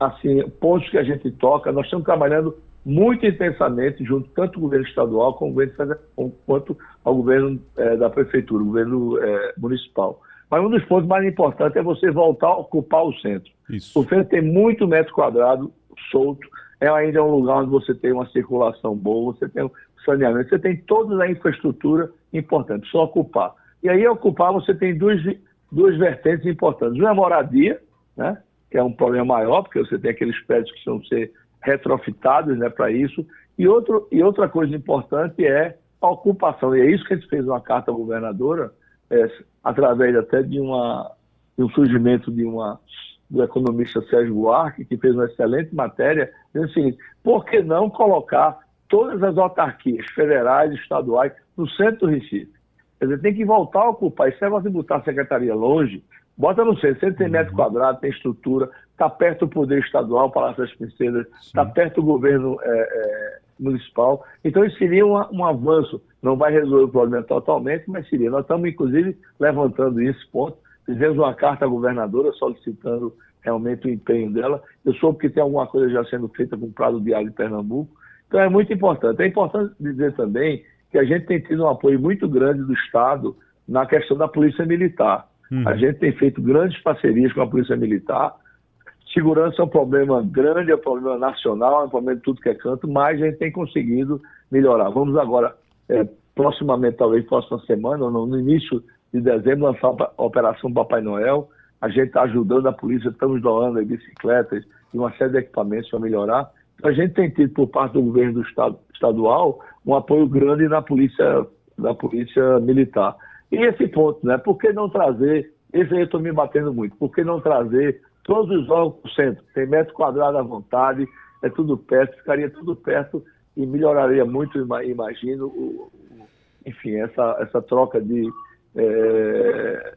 assim, pontos que a gente toca, nós estamos trabalhando muito intensamente junto tanto ao governo estadual como ao governo, quanto ao governo é, da prefeitura, o governo é, municipal. Mas um dos pontos mais importantes é você voltar a ocupar o centro. Isso. O centro tem muito metro quadrado solto, é ainda um lugar onde você tem uma circulação boa, você tem um saneamento, você tem toda a infraestrutura importante, só ocupar. E aí, ocupar, você tem duas, duas vertentes importantes. Uma é moradia, né, que é um problema maior, porque você tem aqueles prédios que precisam ser retrofitados, né, para isso. E, outro, e outra coisa importante é a ocupação. E é isso que a gente fez uma carta à governadora, é, através até de, uma, de um surgimento de uma, do economista Sérgio Buarque, que fez uma excelente matéria, dizendo o seguinte: por que não colocar todas as autarquias federais e estaduais no centro do Recife? Quer dizer, tem que voltar a ocupar. Isso é você botar a secretaria longe, bota no centro. Centro tem metro quadrado, tem estrutura, está perto do poder estadual, Palácio das Princesas, está perto do governo é, é, municipal. Então isso seria um, um avanço. Não vai resolver o problema totalmente, mas seria. Nós estamos, inclusive, levantando esse ponto. Fizemos uma carta à governadora solicitando realmente o empenho dela. Eu soube que tem alguma coisa já sendo feita com o Prado Diário de Pernambuco. Então é muito importante. É importante dizer também que a gente tem tido um apoio muito grande do Estado na questão da polícia militar. Uhum. A gente tem feito grandes parcerias com a polícia militar. Segurança é um problema grande, é um problema nacional, é um problema de tudo que é canto, mas a gente tem conseguido melhorar. Vamos agora, é, proximamente, talvez próxima semana, ou no, no início de dezembro, lançar a Operação Papai Noel. A gente está ajudando a polícia, estamos doando aí bicicletas e uma série de equipamentos para melhorar. A gente tem tido, por parte do governo do estado, estadual, um apoio grande na polícia, na polícia militar. E esse ponto, né? Por que não trazer, esse aí eu estou me batendo muito, por que não trazer todos os órgãos do centro? Tem metro quadrado à vontade, é tudo perto, ficaria tudo perto e melhoraria muito, imagino, o, enfim, essa, essa troca de... É,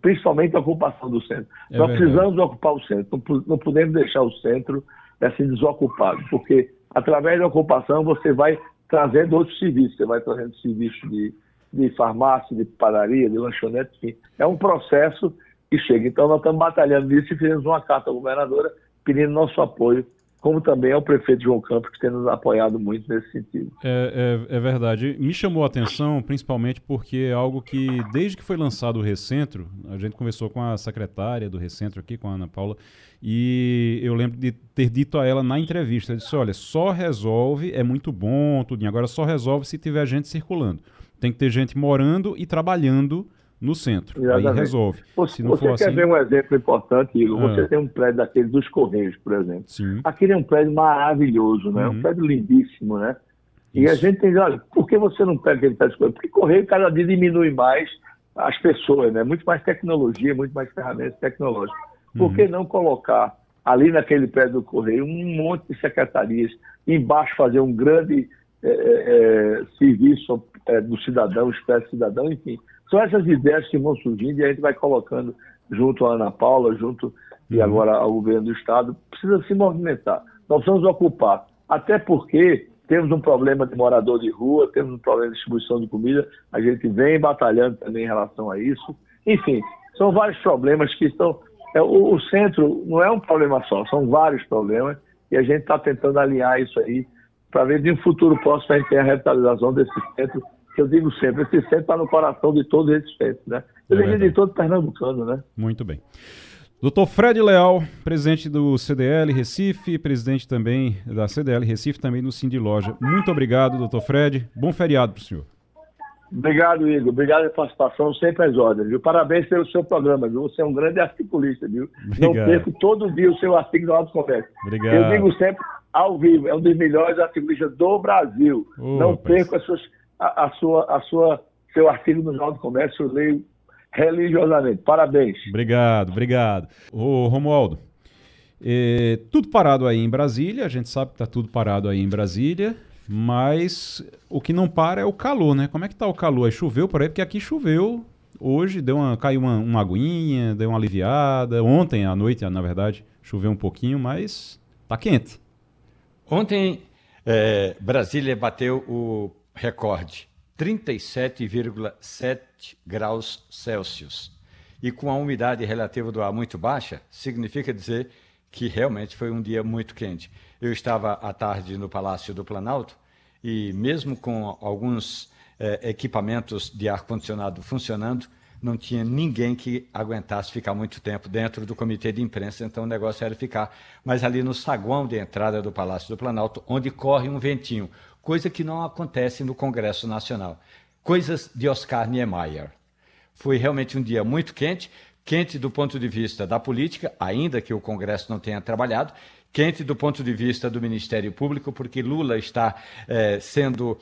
principalmente a ocupação do centro. É Nós verdade. precisamos ocupar o centro, não, não podemos deixar o centro assim desocupado, porque através da ocupação você vai trazendo outros serviços, você vai trazendo serviço de, de farmácia, de padaria, de lanchonete, enfim. É um processo que chega. Então nós estamos batalhando nisso e fizemos uma carta à governadora pedindo nosso apoio, como também ao prefeito João Campos, que tem nos apoiado muito nesse sentido. É, é, é verdade. Me chamou a atenção, principalmente porque é algo que, desde que foi lançado o Recentro, a gente conversou com a secretária do Recentro aqui, com a Ana Paula, e eu lembro de ter dito a ela na entrevista, eu disse, olha, só resolve, é muito bom, tudinho, agora só resolve se tiver gente circulando. Tem que ter gente morando e trabalhando no centro. Exatamente. Aí resolve. Se não você for quer assim... ver um exemplo importante, Igor? Ah. Você tem um prédio daquele dos Correios, por exemplo. Sim. Aquele é um prédio maravilhoso, né? Uhum. Um prédio lindíssimo, né? Isso. E a gente tem, olha, por que você não pega aquele prédio dos Correios? Porque Correio cada dia diminui mais as pessoas, né? Muito mais tecnologia, muito mais ferramentas tecnológicas. Por uhum. que não colocar ali naquele prédio do Correio um monte de secretarias, embaixo fazer um grande é, é, serviço é, do cidadão, espécie cidadão, enfim. São essas ideias que vão surgindo e a gente vai colocando junto à Ana Paula, junto e agora ao governo do Estado. Precisa se movimentar. Nós precisamos ocupar. Até porque temos um problema de morador de rua, temos um problema de distribuição de comida. A gente vem batalhando também em relação a isso. Enfim, são vários problemas que estão... É, o, o centro não é um problema só, são vários problemas. E a gente está tentando alinhar isso aí para ver de um futuro próximo a gente ter a revitalização desse centro. Que eu digo sempre, esse centro está no coração de todos esses centros, né? Eu digo de todo pernambucano, né? Muito bem. Doutor Fred Leal, presidente do C D L Recife, presidente também da C D L Recife, também do Sindiloja. Muito obrigado, doutor Fred. Bom feriado para o senhor. Obrigado, Igor. Obrigado pela participação, sempre às ordens, viu? Parabéns pelo seu programa, viu? Você é um grande articulista, viu? Obrigado. Não perco todo dia o seu artigo no Álvaro Porto. Obrigado. Eu digo sempre, ao vivo, é um dos melhores articulistas do Brasil. Oh, Não perco as suas... A, a sua, a sua, seu artigo no Jornal do Comércio, eu leio religiosamente. Parabéns. Obrigado, obrigado. Ô, Romualdo, é, tudo parado aí em Brasília, a gente sabe que está tudo parado aí em Brasília, mas o que não para é o calor, né? Como é que está o calor? Aí choveu por aí, porque aqui choveu hoje, deu uma, caiu uma, uma aguinha, deu uma aliviada. Ontem à noite, na verdade, choveu um pouquinho, mas está quente. Ontem, é, Brasília bateu o recorde, trinta e sete vírgula sete graus Celsius. E com a umidade relativa do ar muito baixa, significa dizer que realmente foi um dia muito quente. Eu estava à tarde no Palácio do Planalto e mesmo com alguns eh, equipamentos de ar-condicionado funcionando, não tinha ninguém que aguentasse ficar muito tempo dentro do comitê de imprensa, então o negócio era ficar mais ali no saguão de entrada do Palácio do Planalto, onde corre um ventinho, coisa que não acontece no Congresso Nacional. Coisas de Oscar Niemeyer. Foi realmente um dia muito quente, quente do ponto de vista da política, ainda que o Congresso não tenha trabalhado, quente do ponto de vista do Ministério Público, porque Lula está eh, sendo...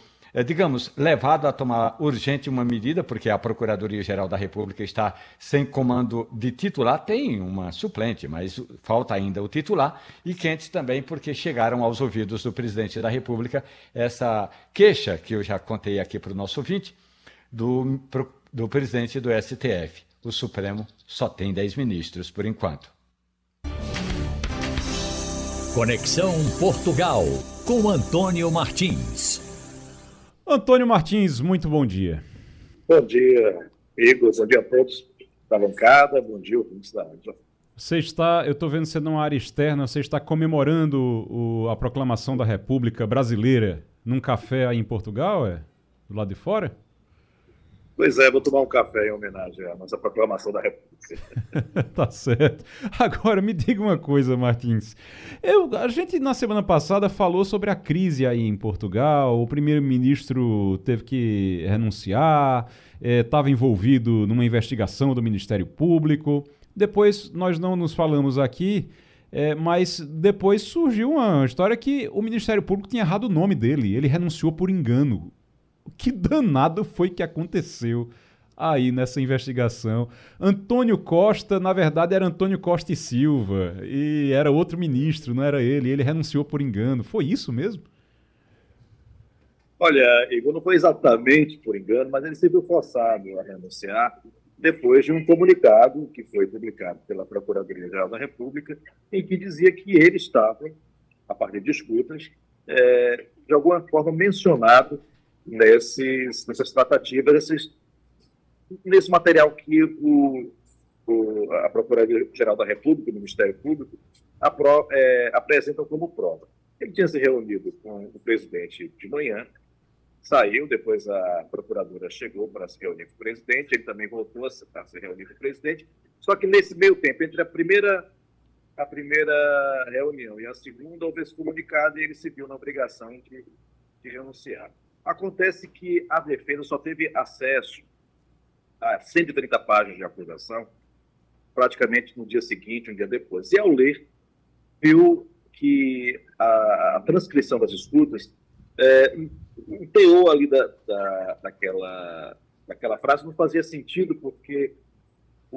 digamos, levado a tomar urgente uma medida, porque a Procuradoria-Geral da República está sem comando de titular, tem uma suplente, mas falta ainda o titular, e quente também porque chegaram aos ouvidos do presidente da República essa queixa, que eu já contei aqui para o nosso ouvinte, do, do presidente do S T F. O Supremo só tem dez ministros, por enquanto. Conexão Portugal, com Antônio Martins. Antônio Martins, muito bom dia. Bom dia, Igor. Bom dia a todos da bancada. Bom dia, ouvintes da rádio. Você está, eu estou vendo você numa área externa, você está comemorando o, a proclamação da República Brasileira num café aí em Portugal, é? Do lado de fora? Pois é, vou tomar um café em homenagem à nossa proclamação da República. Tá certo. Agora, me diga uma coisa, Martins. Eu, a gente, na semana passada, falou sobre a crise aí em Portugal. O primeiro-ministro teve que renunciar, estava envolvido numa investigação do Ministério Público. Depois, nós não nos falamos aqui, é, mas depois surgiu uma história que o Ministério Público tinha errado o nome dele. Ele renunciou por engano. Que danado foi que aconteceu aí nessa investigação? Antônio Costa, na verdade, era Antônio Costa e Silva, e era outro ministro, não era ele, ele renunciou por engano. Foi isso mesmo? Olha, Igor, não foi exatamente por engano, mas ele se viu forçado a renunciar depois de um comunicado que foi publicado pela Procuradoria-Geral da República, em que dizia que ele estava, a partir de escutas, é, de alguma forma mencionado Nesses, nessas tratativas, nesses, nesse material que o, o, a Procuradoria-Geral da República, o Ministério Público, apro, é, apresentam como prova. Ele tinha se reunido com o presidente de manhã, saiu, depois a procuradora chegou para se reunir com o presidente, ele também voltou a se, a se reunir com o presidente, só que nesse meio tempo, entre a primeira, a primeira reunião e a segunda, houve esse comunicado e ele se viu na obrigação de, de renunciar. Acontece que a defesa só teve acesso a cento e trinta páginas de acusação praticamente no dia seguinte, um dia depois. E, ao ler, viu que a transcrição das escutas é, um teor ali da, da, daquela, daquela frase não fazia sentido, porque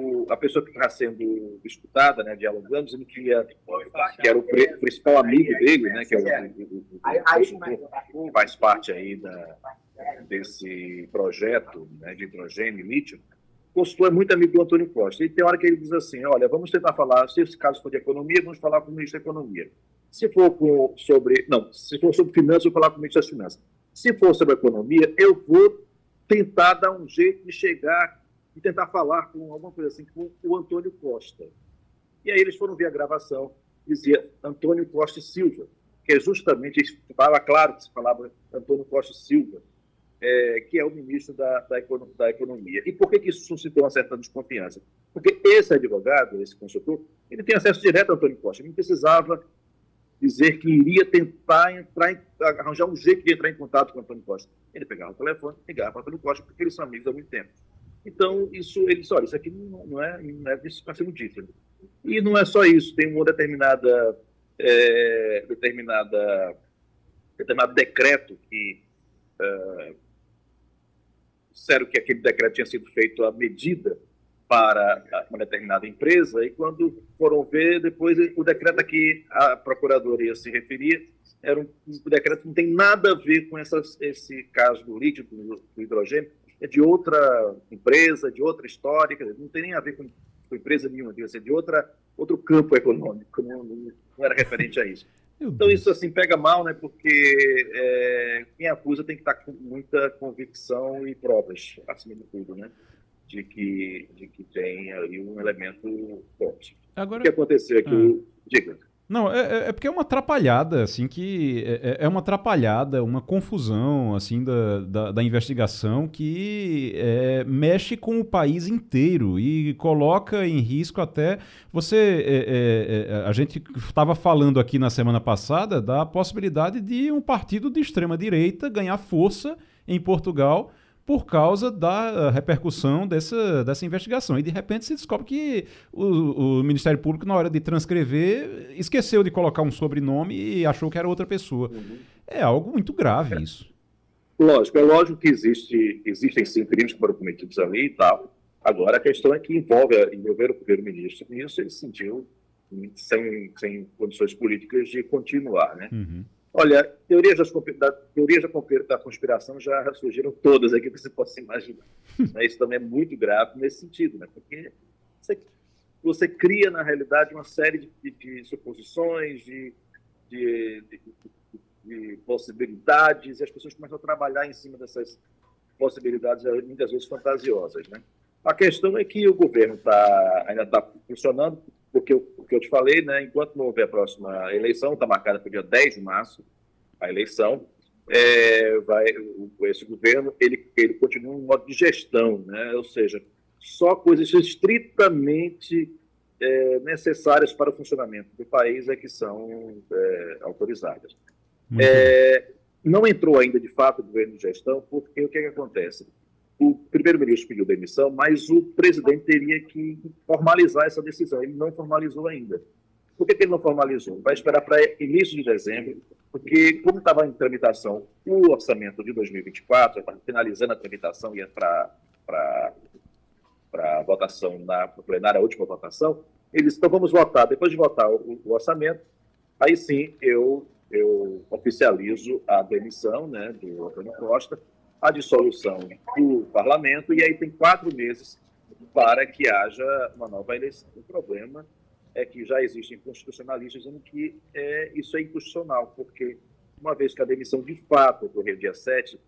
o, a pessoa que estava sendo escutada, né, dialogando, dizendo que, ia, que era o pre, principal amigo dele, né, que é o, o, o, o, faz parte aí da, desse projeto, né, de hidrogênio e lítio, postou é muito amigo do Antônio Costa. E tem hora que ele diz assim, olha, vamos tentar falar, se esse caso for de economia, vamos falar com o ministro da Economia. Se for com, sobre, não, se for sobre finanças, eu vou falar com o ministro das Finanças. Se for sobre economia, eu vou tentar dar um jeito de chegar e tentar falar com alguma coisa assim, com o Antônio Costa. E aí eles foram ver a gravação, dizia Antônio Costa e Silva, que é justamente, estava claro que se falava Antônio Costa e Silva, é, que é o ministro da, da, da Economia. E por que, que isso suscitou uma certa desconfiança? Porque esse advogado, esse consultor, ele tem acesso direto a Antônio Costa, ele não precisava dizer que iria tentar entrar em, arranjar um jeito de entrar em contato com o Antônio Costa. Ele pegava o telefone, ligava para o Antônio Costa, porque eles são amigos há muito tempo. Então, isso, ele disse, olha, isso aqui não, não é, não é isso para ser um título. E não é só isso, tem uma determinada, é, determinada, determinado decreto que, é, sério que aquele decreto tinha sido feito à medida para uma determinada empresa, e quando foram ver, depois o decreto a que a procuradoria se referia era um, um decreto que não tem nada a ver com essas, esse caso do lítio, do, do hidrogênio, é de outra empresa, de outra história, não tem nem a ver com, com empresa nenhuma, dizer, de outra, outro campo econômico, não, não era referente a isso. Então isso assim pega mal, né? Porque é, quem acusa tem que estar com muita convicção e provas, acima de tudo, né? De que, de que tem ali um elemento forte. Agora... O que aconteceu aqui? Ah. Diga. Não, é, é porque é uma atrapalhada, assim, que é, é uma atrapalhada, uma confusão, assim, da, da, da investigação que é, mexe com o país inteiro e coloca em risco até... Você, é, é, é, a gente estava falando aqui na semana passada da possibilidade de um partido de extrema-direita ganhar força em Portugal por causa da repercussão dessa, dessa investigação. E, de repente, se descobre que o, o Ministério Público, na hora de transcrever, esqueceu de colocar um sobrenome e achou que era outra pessoa. Uhum. É algo muito grave é. isso. Lógico, é lógico que existe, existem sim crimes que foram cometidos ali e tal. Agora, a questão é que envolve, envolver o primeiro-ministro nisso, ele se sentiu sem, sem condições políticas de continuar, né? Uhum. Olha, teorias, das, da, teorias da, da conspiração já surgiram todas aqui que você possa imaginar. Isso também é muito grave nesse sentido, né? Porque você, você cria, na realidade, uma série de, de, de suposições, de, de, de, de possibilidades, e as pessoas começam a trabalhar em cima dessas possibilidades, muitas vezes fantasiosas, né? A questão é que o governo tá, ainda está funcionando, porque o que eu te falei, né, enquanto não houver a próxima eleição, está marcada para o dia dez de março, a eleição, é, vai, esse governo ele, ele continua um modo de gestão, né, ou seja, só coisas estritamente é, necessárias para o funcionamento do país é que são é, autorizadas. É, não entrou ainda, de fato, o governo de gestão, porque o que, é que acontece? O primeiro-ministro pediu demissão, mas o presidente teria que formalizar essa decisão. Ele não formalizou ainda. Por que ele não formalizou? Vai esperar para início de dezembro, porque, como estava em tramitação o orçamento de dois mil e vinte e quatro, finalizando a tramitação e para a votação na plenária, a última votação, eles então vamos votar. Depois de votar o, o orçamento, aí sim eu, eu oficializo a demissão, né, do Antônio Costa, a dissolução do parlamento, e aí tem quatro meses para que haja uma nova eleição. O problema é que já existem constitucionalistas dizendo que é, isso é inconstitucional, porque, uma vez que a demissão de fato ocorrer dia sete,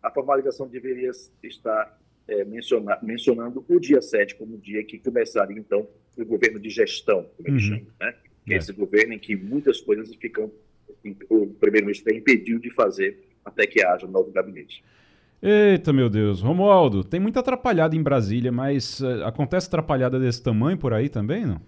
a formalização deveria estar é, menciona, mencionando o dia sete como o dia que começaria, então, o governo de gestão, como eles chamam, né? É. Esse governo em que muitas coisas ficam... O primeiro-ministro impediu de fazer até que haja um novo gabinete. Eita, meu Deus. Romualdo, tem muita atrapalhada em Brasília, mas uh, acontece atrapalhada desse tamanho por aí também, não?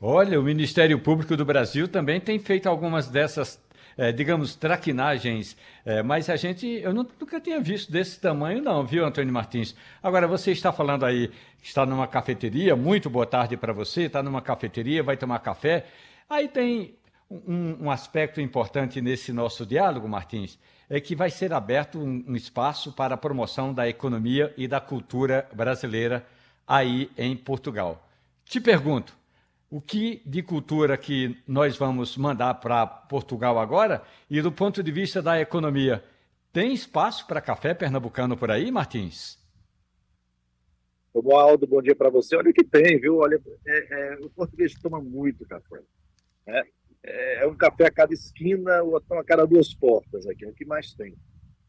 Olha, o Ministério Público do Brasil também tem feito algumas dessas, eh, digamos, traquinagens, eh, mas a gente, eu não, nunca tinha visto desse tamanho não, viu, Antônio Martins? Agora, você está falando aí que está numa cafeteria, muito boa tarde para você, está numa cafeteria, vai tomar café, aí tem um, um aspecto importante nesse nosso diálogo, Martins, é que vai ser aberto um, um espaço para a promoção da economia e da cultura brasileira aí em Portugal. Te pergunto, o que de cultura que nós vamos mandar para Portugal agora e do ponto de vista da economia, tem espaço para café pernambucano por aí, Martins? Romualdo, bom dia para você. Olha o que tem, viu? Olha, é, é, o português toma muito café, né? É um café a cada esquina ou a cada duas portas aqui, é o que mais tem.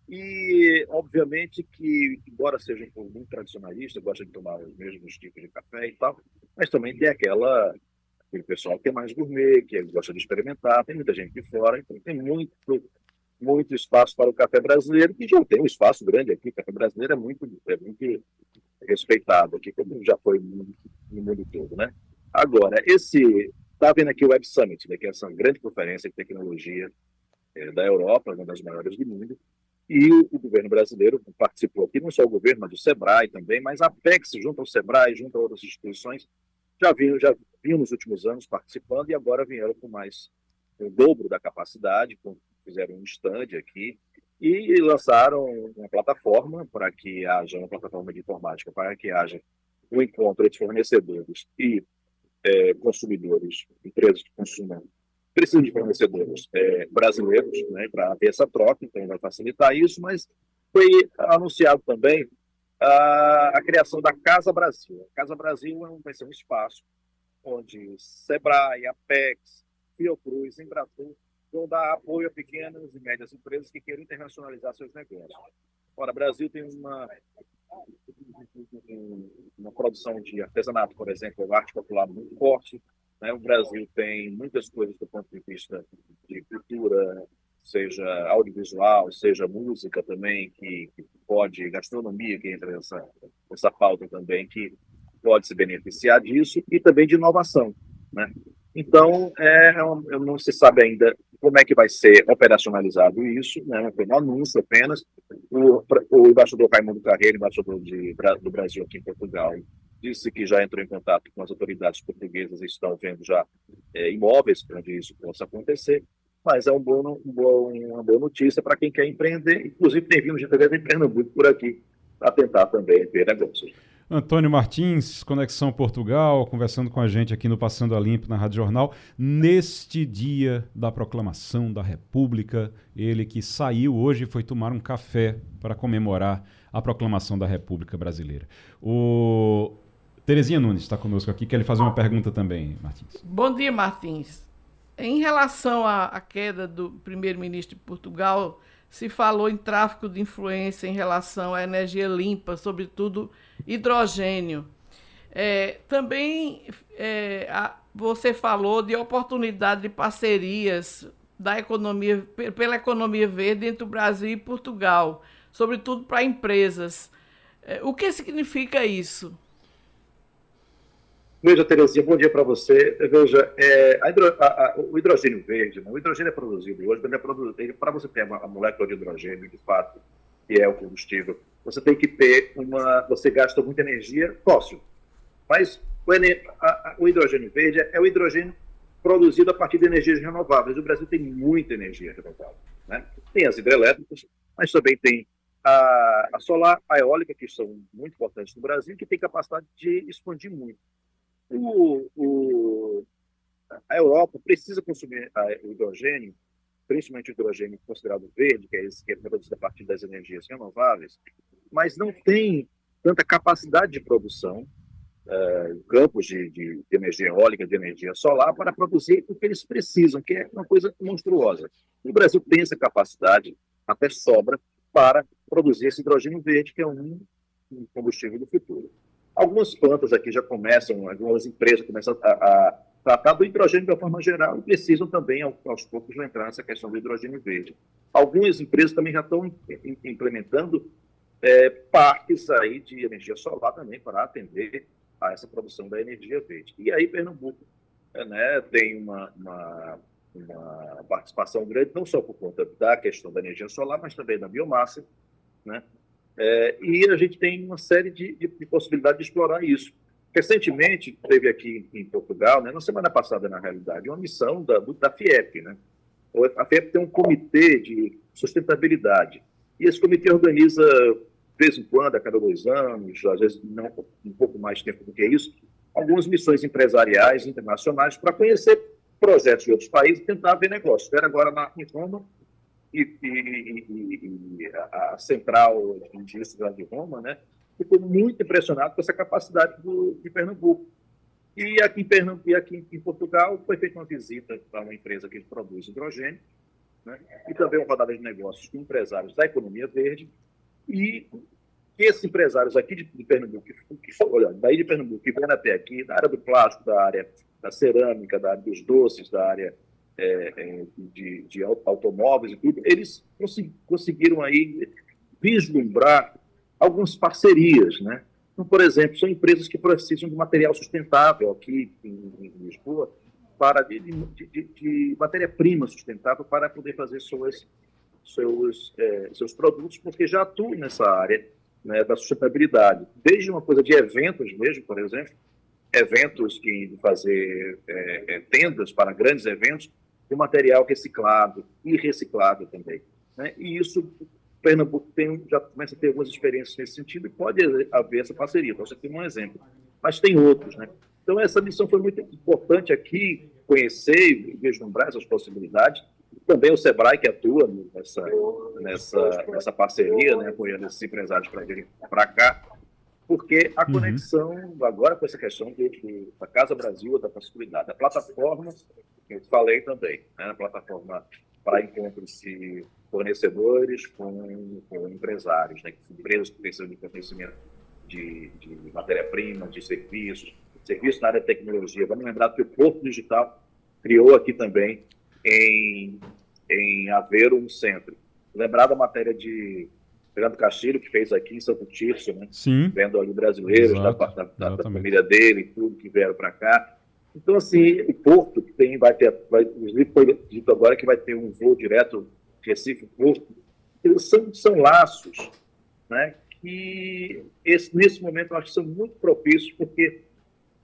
E, obviamente, que, embora seja um povo muito tradicionalista, gosta de tomar os mesmos tipos de café e tal, mas também tem aquela, aquele pessoal que é mais gourmet, que gosta de experimentar, tem muita gente de fora, então tem muito, muito espaço para o café brasileiro, que já tem um espaço grande aqui. O café brasileiro é muito, é muito respeitado aqui, como já foi no, no mundo todo, né? Agora, esse... Está vendo aqui o Web Summit, né, que é essa grande conferência de tecnologia é, da Europa, uma das maiores do mundo, e o, o governo brasileiro participou aqui, não só o governo, mas o SEBRAE também, mas a Apex, junto ao SEBRAE, junto a outras instituições, já vinham já vinham nos últimos anos participando e agora vieram com mais o dobro da capacidade, com, fizeram um stand aqui e, e lançaram uma plataforma para que haja, uma plataforma de informática, para que haja um encontro entre fornecedores e consumidores, empresas que consumam, precisam de fornecedores é, brasileiros, né, para ter essa troca, então vai facilitar isso, mas foi anunciado também a, a criação da Casa Brasil. A Casa Brasil é um, vai ser um espaço onde SEBRAE, Apex, Fiocruz, Embratur vão dar apoio a pequenas e médias empresas que queiram internacionalizar seus negócios. Ora, o Brasil tem uma... uma produção de artesanato, por exemplo, arte popular muito forte, né? O Brasil tem muitas coisas do ponto de vista de cultura, seja audiovisual, seja música também, que, que pode, gastronomia, que entra nessa, nessa pauta também, que pode se beneficiar disso, e também de inovação, né? Então, é, não se sabe ainda como é que vai ser operacionalizado isso, né? Foi um anúncio apenas. O, o embaixador Raimundo Carreiro, embaixador de, do Brasil aqui em Portugal, disse que já entrou em contato com as autoridades portuguesas e estão vendo já é, imóveis para onde isso possa acontecer, mas é um bom, um bom, uma boa notícia para quem quer empreender, inclusive tem vindo gente que empreende muito por aqui, para tentar também ver negócios. Antônio Martins, Conexão Portugal, conversando com a gente aqui no Passando a Limpo, na Rádio Jornal, neste dia da proclamação da República. Ele que saiu hoje foi tomar um café para comemorar a proclamação da República Brasileira. O Terezinha Nunes está conosco aqui, quer lhe fazer uma pergunta também, Martins. Bom dia, Martins. Em relação à, à queda do primeiro-ministro de Portugal, se falou em tráfico de influência em relação à energia limpa, sobretudo hidrogênio. É, também é, a, você falou de oportunidade de parcerias da economia, p- pela economia verde entre o Brasil e Portugal, sobretudo para empresas. É, o que significa isso? Veja, Terezinha, bom dia para você. Veja, é, a hidro, a, a, o hidrogênio verde, né? O hidrogênio é produzido hoje, é para você ter uma, uma molécula de hidrogênio, de fato, que é o combustível, você tem que ter uma... Você gasta muita energia fóssil. Mas o, a, a, o hidrogênio verde é, é o hidrogênio produzido a partir de energias renováveis. O Brasil tem muita energia renovável, né? Tem as hidrelétricas, mas também tem a, a solar, a eólica, que são muito importantes no Brasil, que tem capacidade de expandir muito. O, o, a Europa precisa consumir o hidrogênio, principalmente o hidrogênio considerado verde, que é esse que é produzido a partir das energias renováveis, mas não tem tanta capacidade de produção, uh, campos de, de, de energia eólica, de energia solar, para produzir o que eles precisam, que é uma coisa monstruosa. E o Brasil tem essa capacidade, até sobra, para produzir esse hidrogênio verde, que é um, um combustível do futuro. Algumas plantas aqui já começam, algumas empresas começam a, a tratar do hidrogênio de uma forma geral e precisam também, aos poucos, entrar nessa questão do hidrogênio verde. Algumas empresas também já estão implementando é, parques aí de energia solar também para atender a essa produção da energia verde. E aí Pernambuco é, né, tem uma, uma, uma participação grande, não só por conta da questão da energia solar, mas também da biomassa, né? É, e a gente tem uma série de, de, de possibilidades de explorar isso. Recentemente, teve aqui em Portugal, né, na semana passada, na realidade, uma missão da, da FIEP, né? A FIEP tem um comitê de sustentabilidade, e esse comitê organiza, de vez em quando, a cada dois anos, às vezes não, um pouco mais de tempo do que isso, algumas missões empresariais internacionais para conhecer projetos de outros países e tentar ver negócio. Era agora na Roma, E, e, e, e a central indígena de Roma, né, ficou muito impressionado com essa capacidade do, de Pernambuco. E aqui em Pernambuco, aqui em Portugal, foi feita uma visita para uma empresa que produz hidrogênio, né, e também uma rodada de negócios com empresários da economia verde. E esses empresários aqui de, de Pernambuco, que, que, olha, daí de Pernambuco, que vem até aqui, da área do plástico, da área da cerâmica, da área dos doces, da área É, de, de automóveis e tudo, eles conseguiram aí vislumbrar algumas parcerias, né? Então, por exemplo, são empresas que precisam de material sustentável aqui em, em Lisboa, para de, de, de, de matéria-prima sustentável para poder fazer suas, seus, é, seus produtos, porque já atuam nessa área, né, da sustentabilidade. Desde uma coisa de eventos mesmo, por exemplo, eventos que fazer é, tendas para grandes eventos, de material reciclado e reciclado também, né? E isso, Pernambuco tem, já começa a ter algumas experiências nesse sentido e pode haver essa parceria. Então, você tem um exemplo, mas tem outros, né? Então, essa missão foi muito importante aqui, conhecer e vislumbrar essas possibilidades. Também o SEBRAE, que atua nessa, nessa, nessa parceria, né, apoiando esses empresários para virem para cá, porque a conexão, uhum, agora com essa questão de, de, da Casa Brasil, da possibilidade, da plataforma, que eu falei também, né, a plataforma para encontros de fornecedores com, com empresários, né, empresas que precisam de fornecimento de, de matéria-prima, de serviços, serviço na área de tecnologia. Vamos lembrar que o Porto Digital criou aqui também em, em Aveiro um centro. Lembrar da matéria de Fernando Castilho, que fez aqui em São Cutício, né? Sim. Vendo ali brasileiros, exato, da, da, da família dele, tudo que vieram para cá. Então, assim, o Porto que tem, vai ter, vai, foi dito agora que vai ter um voo direto Recife-Porto. São, são laços, né, que esse, nesse momento eu acho que são muito propícios, porque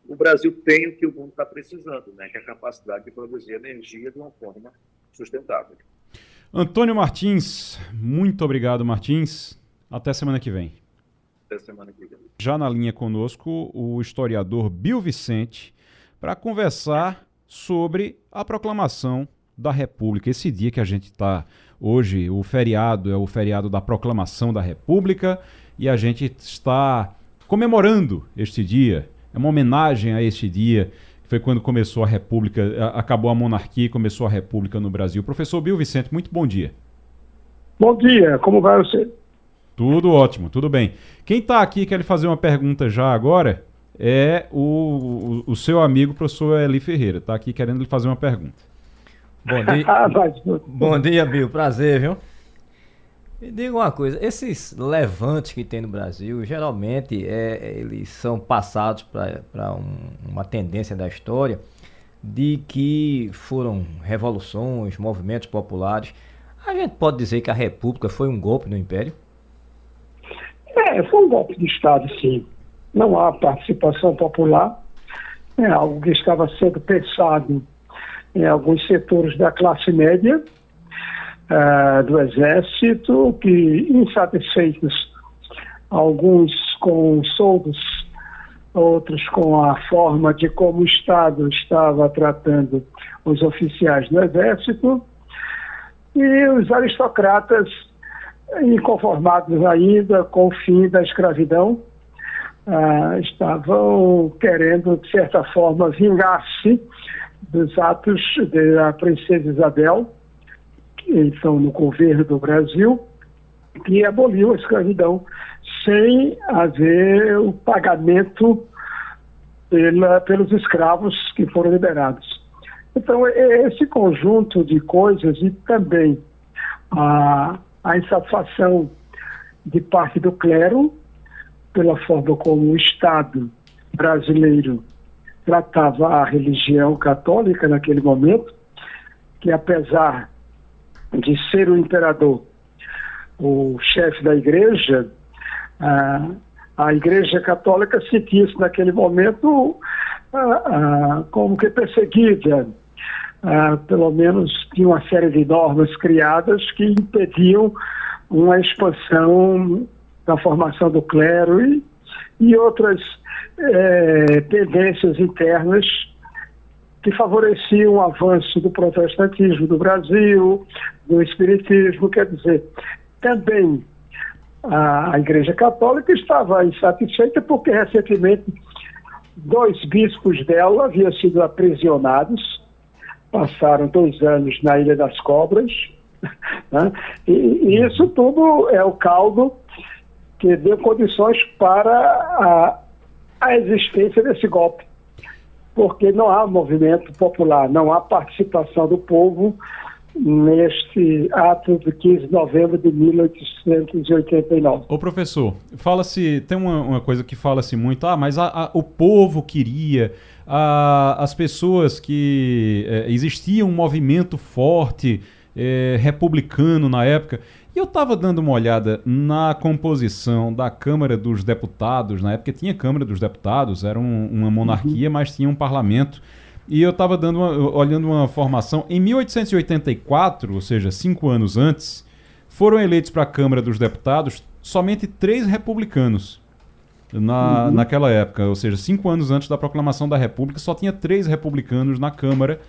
o Brasil tem o que o mundo está precisando, né, que é a capacidade de produzir energia de uma forma sustentável. Antônio Martins, muito obrigado, Martins. Até semana que vem. Até semana que vem. Já na linha conosco, o historiador Biu Vicente, para conversar sobre a proclamação da República. Esse dia que a gente está hoje, o feriado é o feriado da proclamação da República, e a gente está comemorando este dia. É uma homenagem a este dia, que foi quando começou a República, acabou a monarquia e começou a República no Brasil. Professor Biu Vicente, muito bom dia. Bom dia, como vai você? Tudo ótimo, tudo bem. Quem está aqui quer lhe fazer uma pergunta já agora é o, o, o seu amigo, professor Eli Ferreira, está aqui querendo lhe fazer uma pergunta. Bom dia, bom dia, Bill. Prazer, viu? Me diga uma coisa, esses levantes que tem no Brasil, geralmente é, eles são passados para um, uma tendência da história de que foram revoluções, movimentos populares. A gente pode dizer que a República foi um golpe no Império? É, foi um golpe de Estado, sim. Não há participação popular, é algo que estava sendo pensado em alguns setores da classe média, uh, do Exército, que insatisfeitos, alguns com soldos, outros com a forma de como o Estado estava tratando os oficiais do Exército, e os aristocratas inconformados ainda com o fim da escravidão, uh, estavam querendo, de certa forma, vingar-se dos atos da princesa Isabel, que estão no governo do Brasil, que aboliu a escravidão sem haver o pagamento pela, pelos escravos que foram liberados. Então, esse conjunto de coisas e também a, a insatisfação de parte do clero pela forma como o Estado brasileiro tratava a religião católica naquele momento, que apesar de ser o imperador, o chefe da igreja, a, a igreja católica sentia-se naquele momento a, a, como que perseguida, a, pelo menos tinha uma série de normas criadas que impediam uma expansão da formação do clero e, e outras É, tendências internas que favoreciam o avanço do protestantismo do Brasil, do espiritismo. Quer dizer, também a, a Igreja Católica estava insatisfeita porque recentemente dois bispos dela haviam sido aprisionados, passaram dois anos na Ilha das Cobras, né? e, e isso tudo é o caldo que deu condições para a a existência desse golpe, porque não há movimento popular, não há participação do povo neste ato de quinze de novembro de mil oitocentos e oitenta e nove. Ô professor, fala-se, tem uma, uma coisa que fala-se muito, ah, mas a, a, o povo queria, a, as pessoas que é, existia um movimento forte é, republicano na época. E eu estava dando uma olhada na composição da Câmara dos Deputados, na época tinha Câmara dos Deputados, era um, uma monarquia, uhum, mas tinha um parlamento, e eu estava dando uma, olhando uma formação, em mil oitocentos e oitenta e quatro, ou seja, cinco anos antes, foram eleitos para a Câmara dos Deputados somente três republicanos na, uhum. naquela época, ou seja, cinco anos antes da proclamação da República, só tinha três republicanos na Câmara,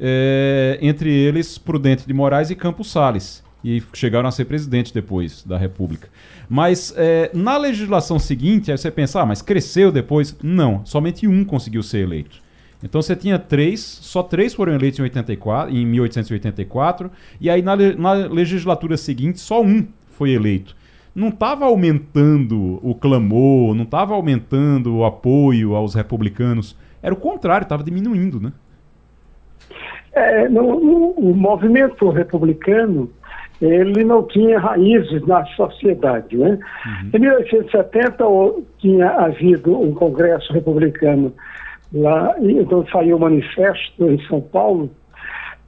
é, entre eles Prudente de Moraes e Campos Sales. E chegaram a ser presidente depois da República. Mas é, na legislação seguinte, aí você pensa, ah, mas cresceu depois? Não, somente um conseguiu ser eleito. Então você tinha três, só três foram eleitos em, oitenta e quatro, em mil oitocentos e oitenta e quatro, e aí na, na legislatura seguinte só um foi eleito. não estava aumentando o clamor, não estava aumentando o apoio aos republicanos. Era o contrário, estava diminuindo, né? É, no, no, o movimento republicano, ele não tinha raízes na sociedade, né? Uhum. Em mil novecentos e setenta tinha havido um congresso republicano lá, então saiu o manifesto em São Paulo,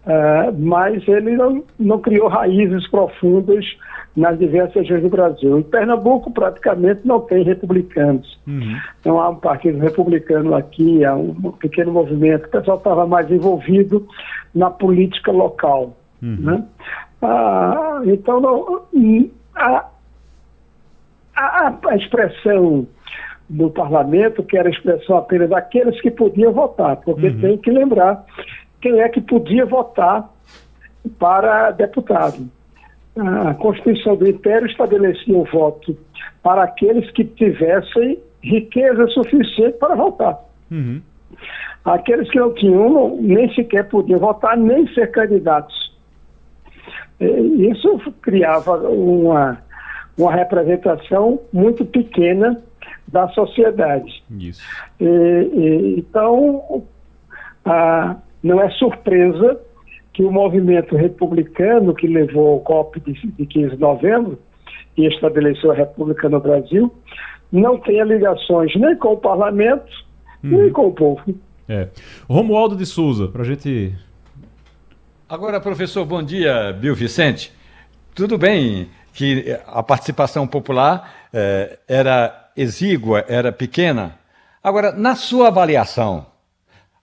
uh, mas ele não, não criou raízes profundas nas diversas regiões do Brasil. Em Pernambuco praticamente não tem republicanos. Uhum. Não há um partido republicano aqui, há um pequeno movimento. O pessoal estava mais envolvido na política local. Uhum. Né? Ah, então, não, a, a, a expressão do parlamento, que era a expressão apenas daqueles que podiam votar, porque uhum. tem que lembrar quem é que podia votar para deputado. A Constituição do Império estabelecia o voto para aqueles que tivessem riqueza suficiente para votar. Uhum. Aqueles que não tinham, não, nem sequer podiam votar, nem ser candidatos. Isso criava uma, uma representação muito pequena da sociedade. Isso. E, e, então, a, não é surpresa que o movimento republicano, que levou o golpe de, de quinze de novembro e estabeleceu a República no Brasil, não tenha ligações nem com o parlamento, hum. nem com o povo. É. Romualdo de Souza, para a gente... Agora, professor, bom dia, Biu Vicente. Tudo bem que a participação popular eh, era exígua, era pequena. Agora, na sua avaliação...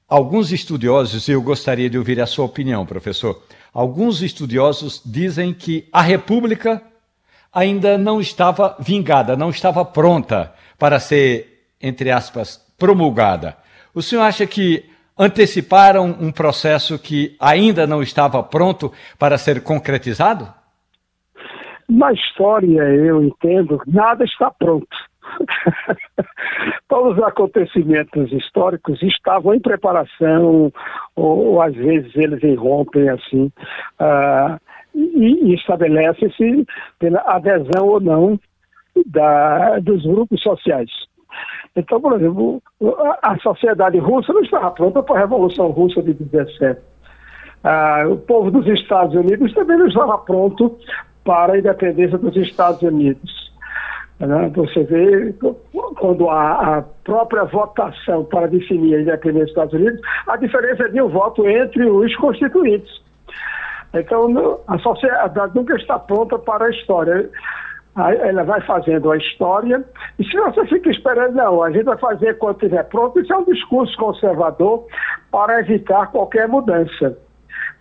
Alguns estudiosos, eu gostaria de ouvir a sua opinião, professor. Alguns estudiosos dizem que a República ainda não estava vingada, não estava pronta para ser, entre aspas, promulgada. O senhor acha que anteciparam um processo que ainda não estava pronto para ser concretizado? Na história, eu entendo, nada está pronto. Todos os acontecimentos históricos estavam em preparação, ou, ou às vezes eles irrompem assim, uh, e, e estabelece-se pela adesão ou não da, dos grupos sociais. Então, por exemplo, a, a sociedade russa não estava pronta para a Revolução Russa de dezessete. Uh, o povo dos Estados Unidos também não estava pronto para a independência dos Estados Unidos. Você vê, quando a, a própria votação para definir a independência dos Estados Unidos, a diferença é de um voto entre os constituintes. Então, a sociedade nunca está pronta para a história. Ela vai fazendo a história, e se você fica esperando, não, a gente vai fazer quando estiver pronto, isso é um discurso conservador para evitar qualquer mudança,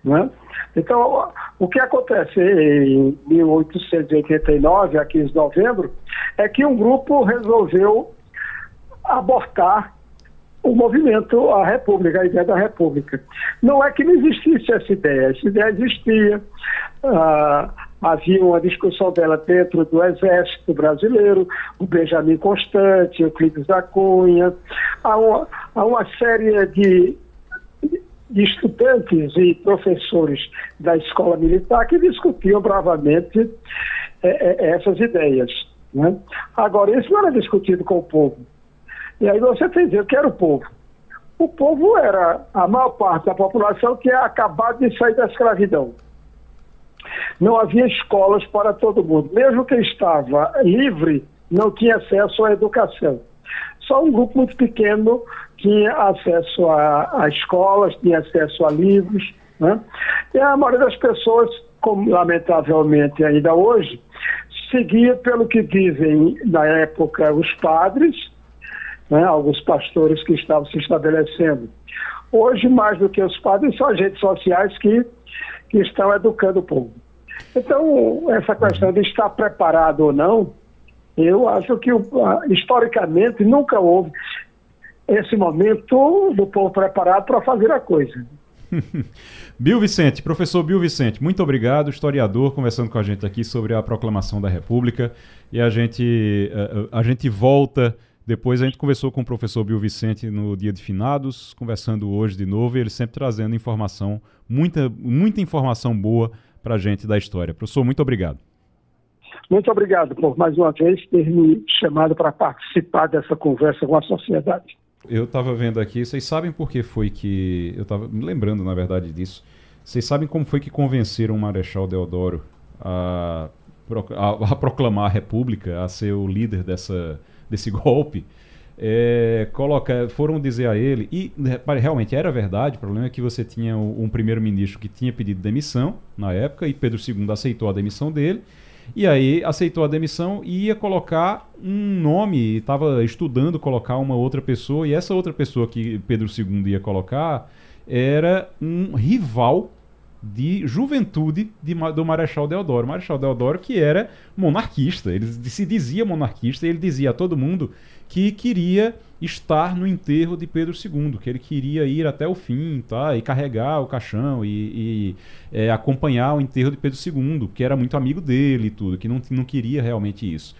né? Então, o que acontece em mil oitocentos e oitenta e nove, a quinze de novembro, é que um grupo resolveu abortar o movimento, a República, a ideia da República. Não é que não existisse essa ideia, essa ideia existia. Ah, havia uma discussão dela dentro do Exército Brasileiro, o Benjamin Constant, o Euclides da Cunha, há uma, há uma série de... de estudantes e professores da escola militar que discutiam bravamente é, é, essas ideias, né? Agora, isso não era discutido com o povo. E aí você entendeu o que era o povo. O povo era a maior parte da população que tinha acabado de sair da escravidão. Não havia escolas para todo mundo. Mesmo quem estava livre, não tinha acesso à educação. Só um grupo muito pequeno tinha acesso a, a escolas, tinha acesso a livros, né? E a maioria das pessoas, como, lamentavelmente ainda hoje, seguia pelo que dizem na época os padres, né? Alguns pastores que estavam se estabelecendo. Hoje, mais do que os padres, são agentes sociais que, que estão educando o povo. Então, essa questão de estar preparado ou não, eu acho que historicamente nunca houve esse momento do povo preparado para fazer a coisa. Biu Vicente, professor Biu Vicente, muito obrigado, historiador, conversando com a gente aqui sobre a proclamação da República. E a gente, a, a gente volta depois. A gente conversou com o professor Biu Vicente no dia de finados, conversando hoje de novo, e ele sempre trazendo informação, muita, muita informação boa para a gente da história. Professor, muito obrigado. Muito obrigado por, mais uma vez, ter me chamado para participar dessa conversa com a sociedade. Eu estava vendo aqui, vocês sabem por que foi que... Eu estava me lembrando, na verdade, disso. Vocês sabem como foi que convenceram o Marechal Deodoro a, a, a proclamar a República, a ser o líder dessa, desse golpe? É, coloca, foram dizer a ele, e realmente era verdade, o problema é que você tinha um primeiro-ministro que tinha pedido demissão na época, e Pedro segundo aceitou a demissão dele, e aí aceitou a demissão e ia colocar um nome, estava estudando colocar uma outra pessoa, e essa outra pessoa que Pedro segundo ia colocar era um rival de juventude de, do Marechal Deodoro. Marechal Deodoro, que era monarquista, ele se dizia monarquista, ele dizia a todo mundo que queria estar no enterro de Pedro segundo, que ele queria ir até o fim, tá? E carregar o caixão e, e é, acompanhar o enterro de Pedro segundo, que era muito amigo dele e tudo, que não, não queria realmente isso.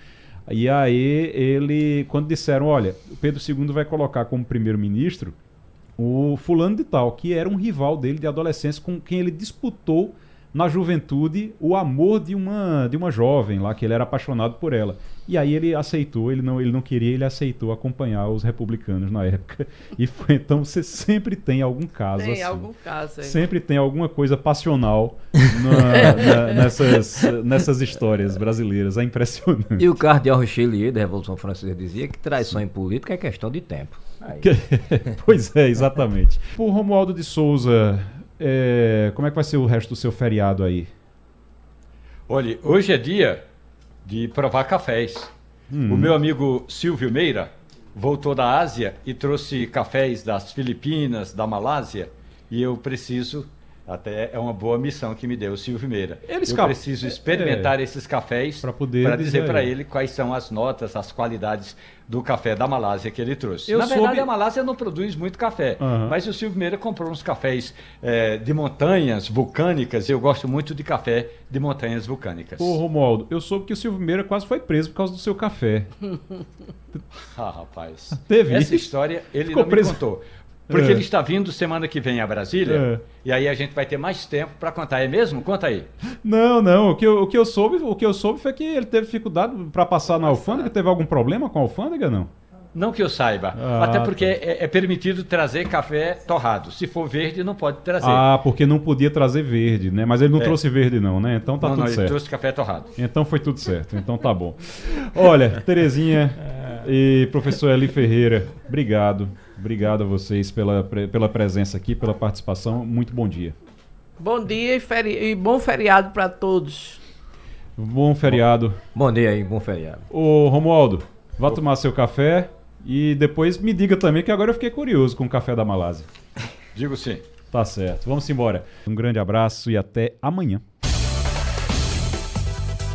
E aí, ele, quando disseram, olha, o Pedro segundo vai colocar como primeiro-ministro o fulano de tal, que era um rival dele de adolescência, com quem ele disputou na juventude o amor de uma, de uma jovem lá, que ele era apaixonado por ela. E aí ele aceitou, ele não, ele não queria, ele aceitou acompanhar os republicanos na época. E foi, então você sempre tem algum caso tem assim. algum caso. Hein? Sempre tem alguma coisa passional na, na, nessas, nessas histórias brasileiras. É impressionante. E o cardeal Richelieu da Revolução Francesa dizia que traição em política é questão de tempo. Pois é, exatamente. O Romualdo de Souza, é, como é que vai ser o resto do seu feriado aí? Olha, hoje é dia de provar cafés. Hum. O meu amigo Silvio Meira voltou da Ásia e trouxe cafés das Filipinas, da Malásia, e eu preciso, até é uma boa missão que me deu o Silvio Meira. Eles eu ca... preciso experimentar é, esses cafés para poder dizer para ele quais são as notas, as qualidades do café da Malásia que ele trouxe. Eu Na soube... verdade, a Malásia não produz muito café, uhum. mas o Silvio Meira comprou uns cafés é, de montanhas vulcânicas, e eu gosto muito de café de montanhas vulcânicas. Ô, Romualdo, eu soube que o Silvio Meira quase foi preso por causa do seu café. Ah, rapaz. Teve Essa história ele Ficou não preso. me contou. Porque é. ele está vindo semana que vem a Brasília, é. e aí a gente vai ter mais tempo para contar, é mesmo? Conta aí. Não, não, o que eu, o que eu soube, o que eu soube foi que ele teve dificuldade para passar na alfândega, teve algum problema com a alfândega, não? Não que eu saiba, ah, até porque tá. é, é permitido trazer café torrado, se for verde não pode trazer. Ah, porque não podia trazer verde, né? Mas ele não é. trouxe verde não, né? Então tá não, tudo não, certo. Ele trouxe café torrado. Então foi tudo certo, então tá bom. Olha, Terezinha e professor Eli Ferreira, obrigado. Obrigado a vocês pela, pela presença aqui, pela participação. Muito bom dia. Bom dia e, feri e bom feriado para todos. Bom feriado. Bom, bom dia aí, bom feriado. Ô, Romualdo, vá Ô. tomar seu café e depois me diga também, que agora eu fiquei curioso com o café da Malásia. Digo sim. Tá certo. Vamos embora. Um grande abraço e até amanhã.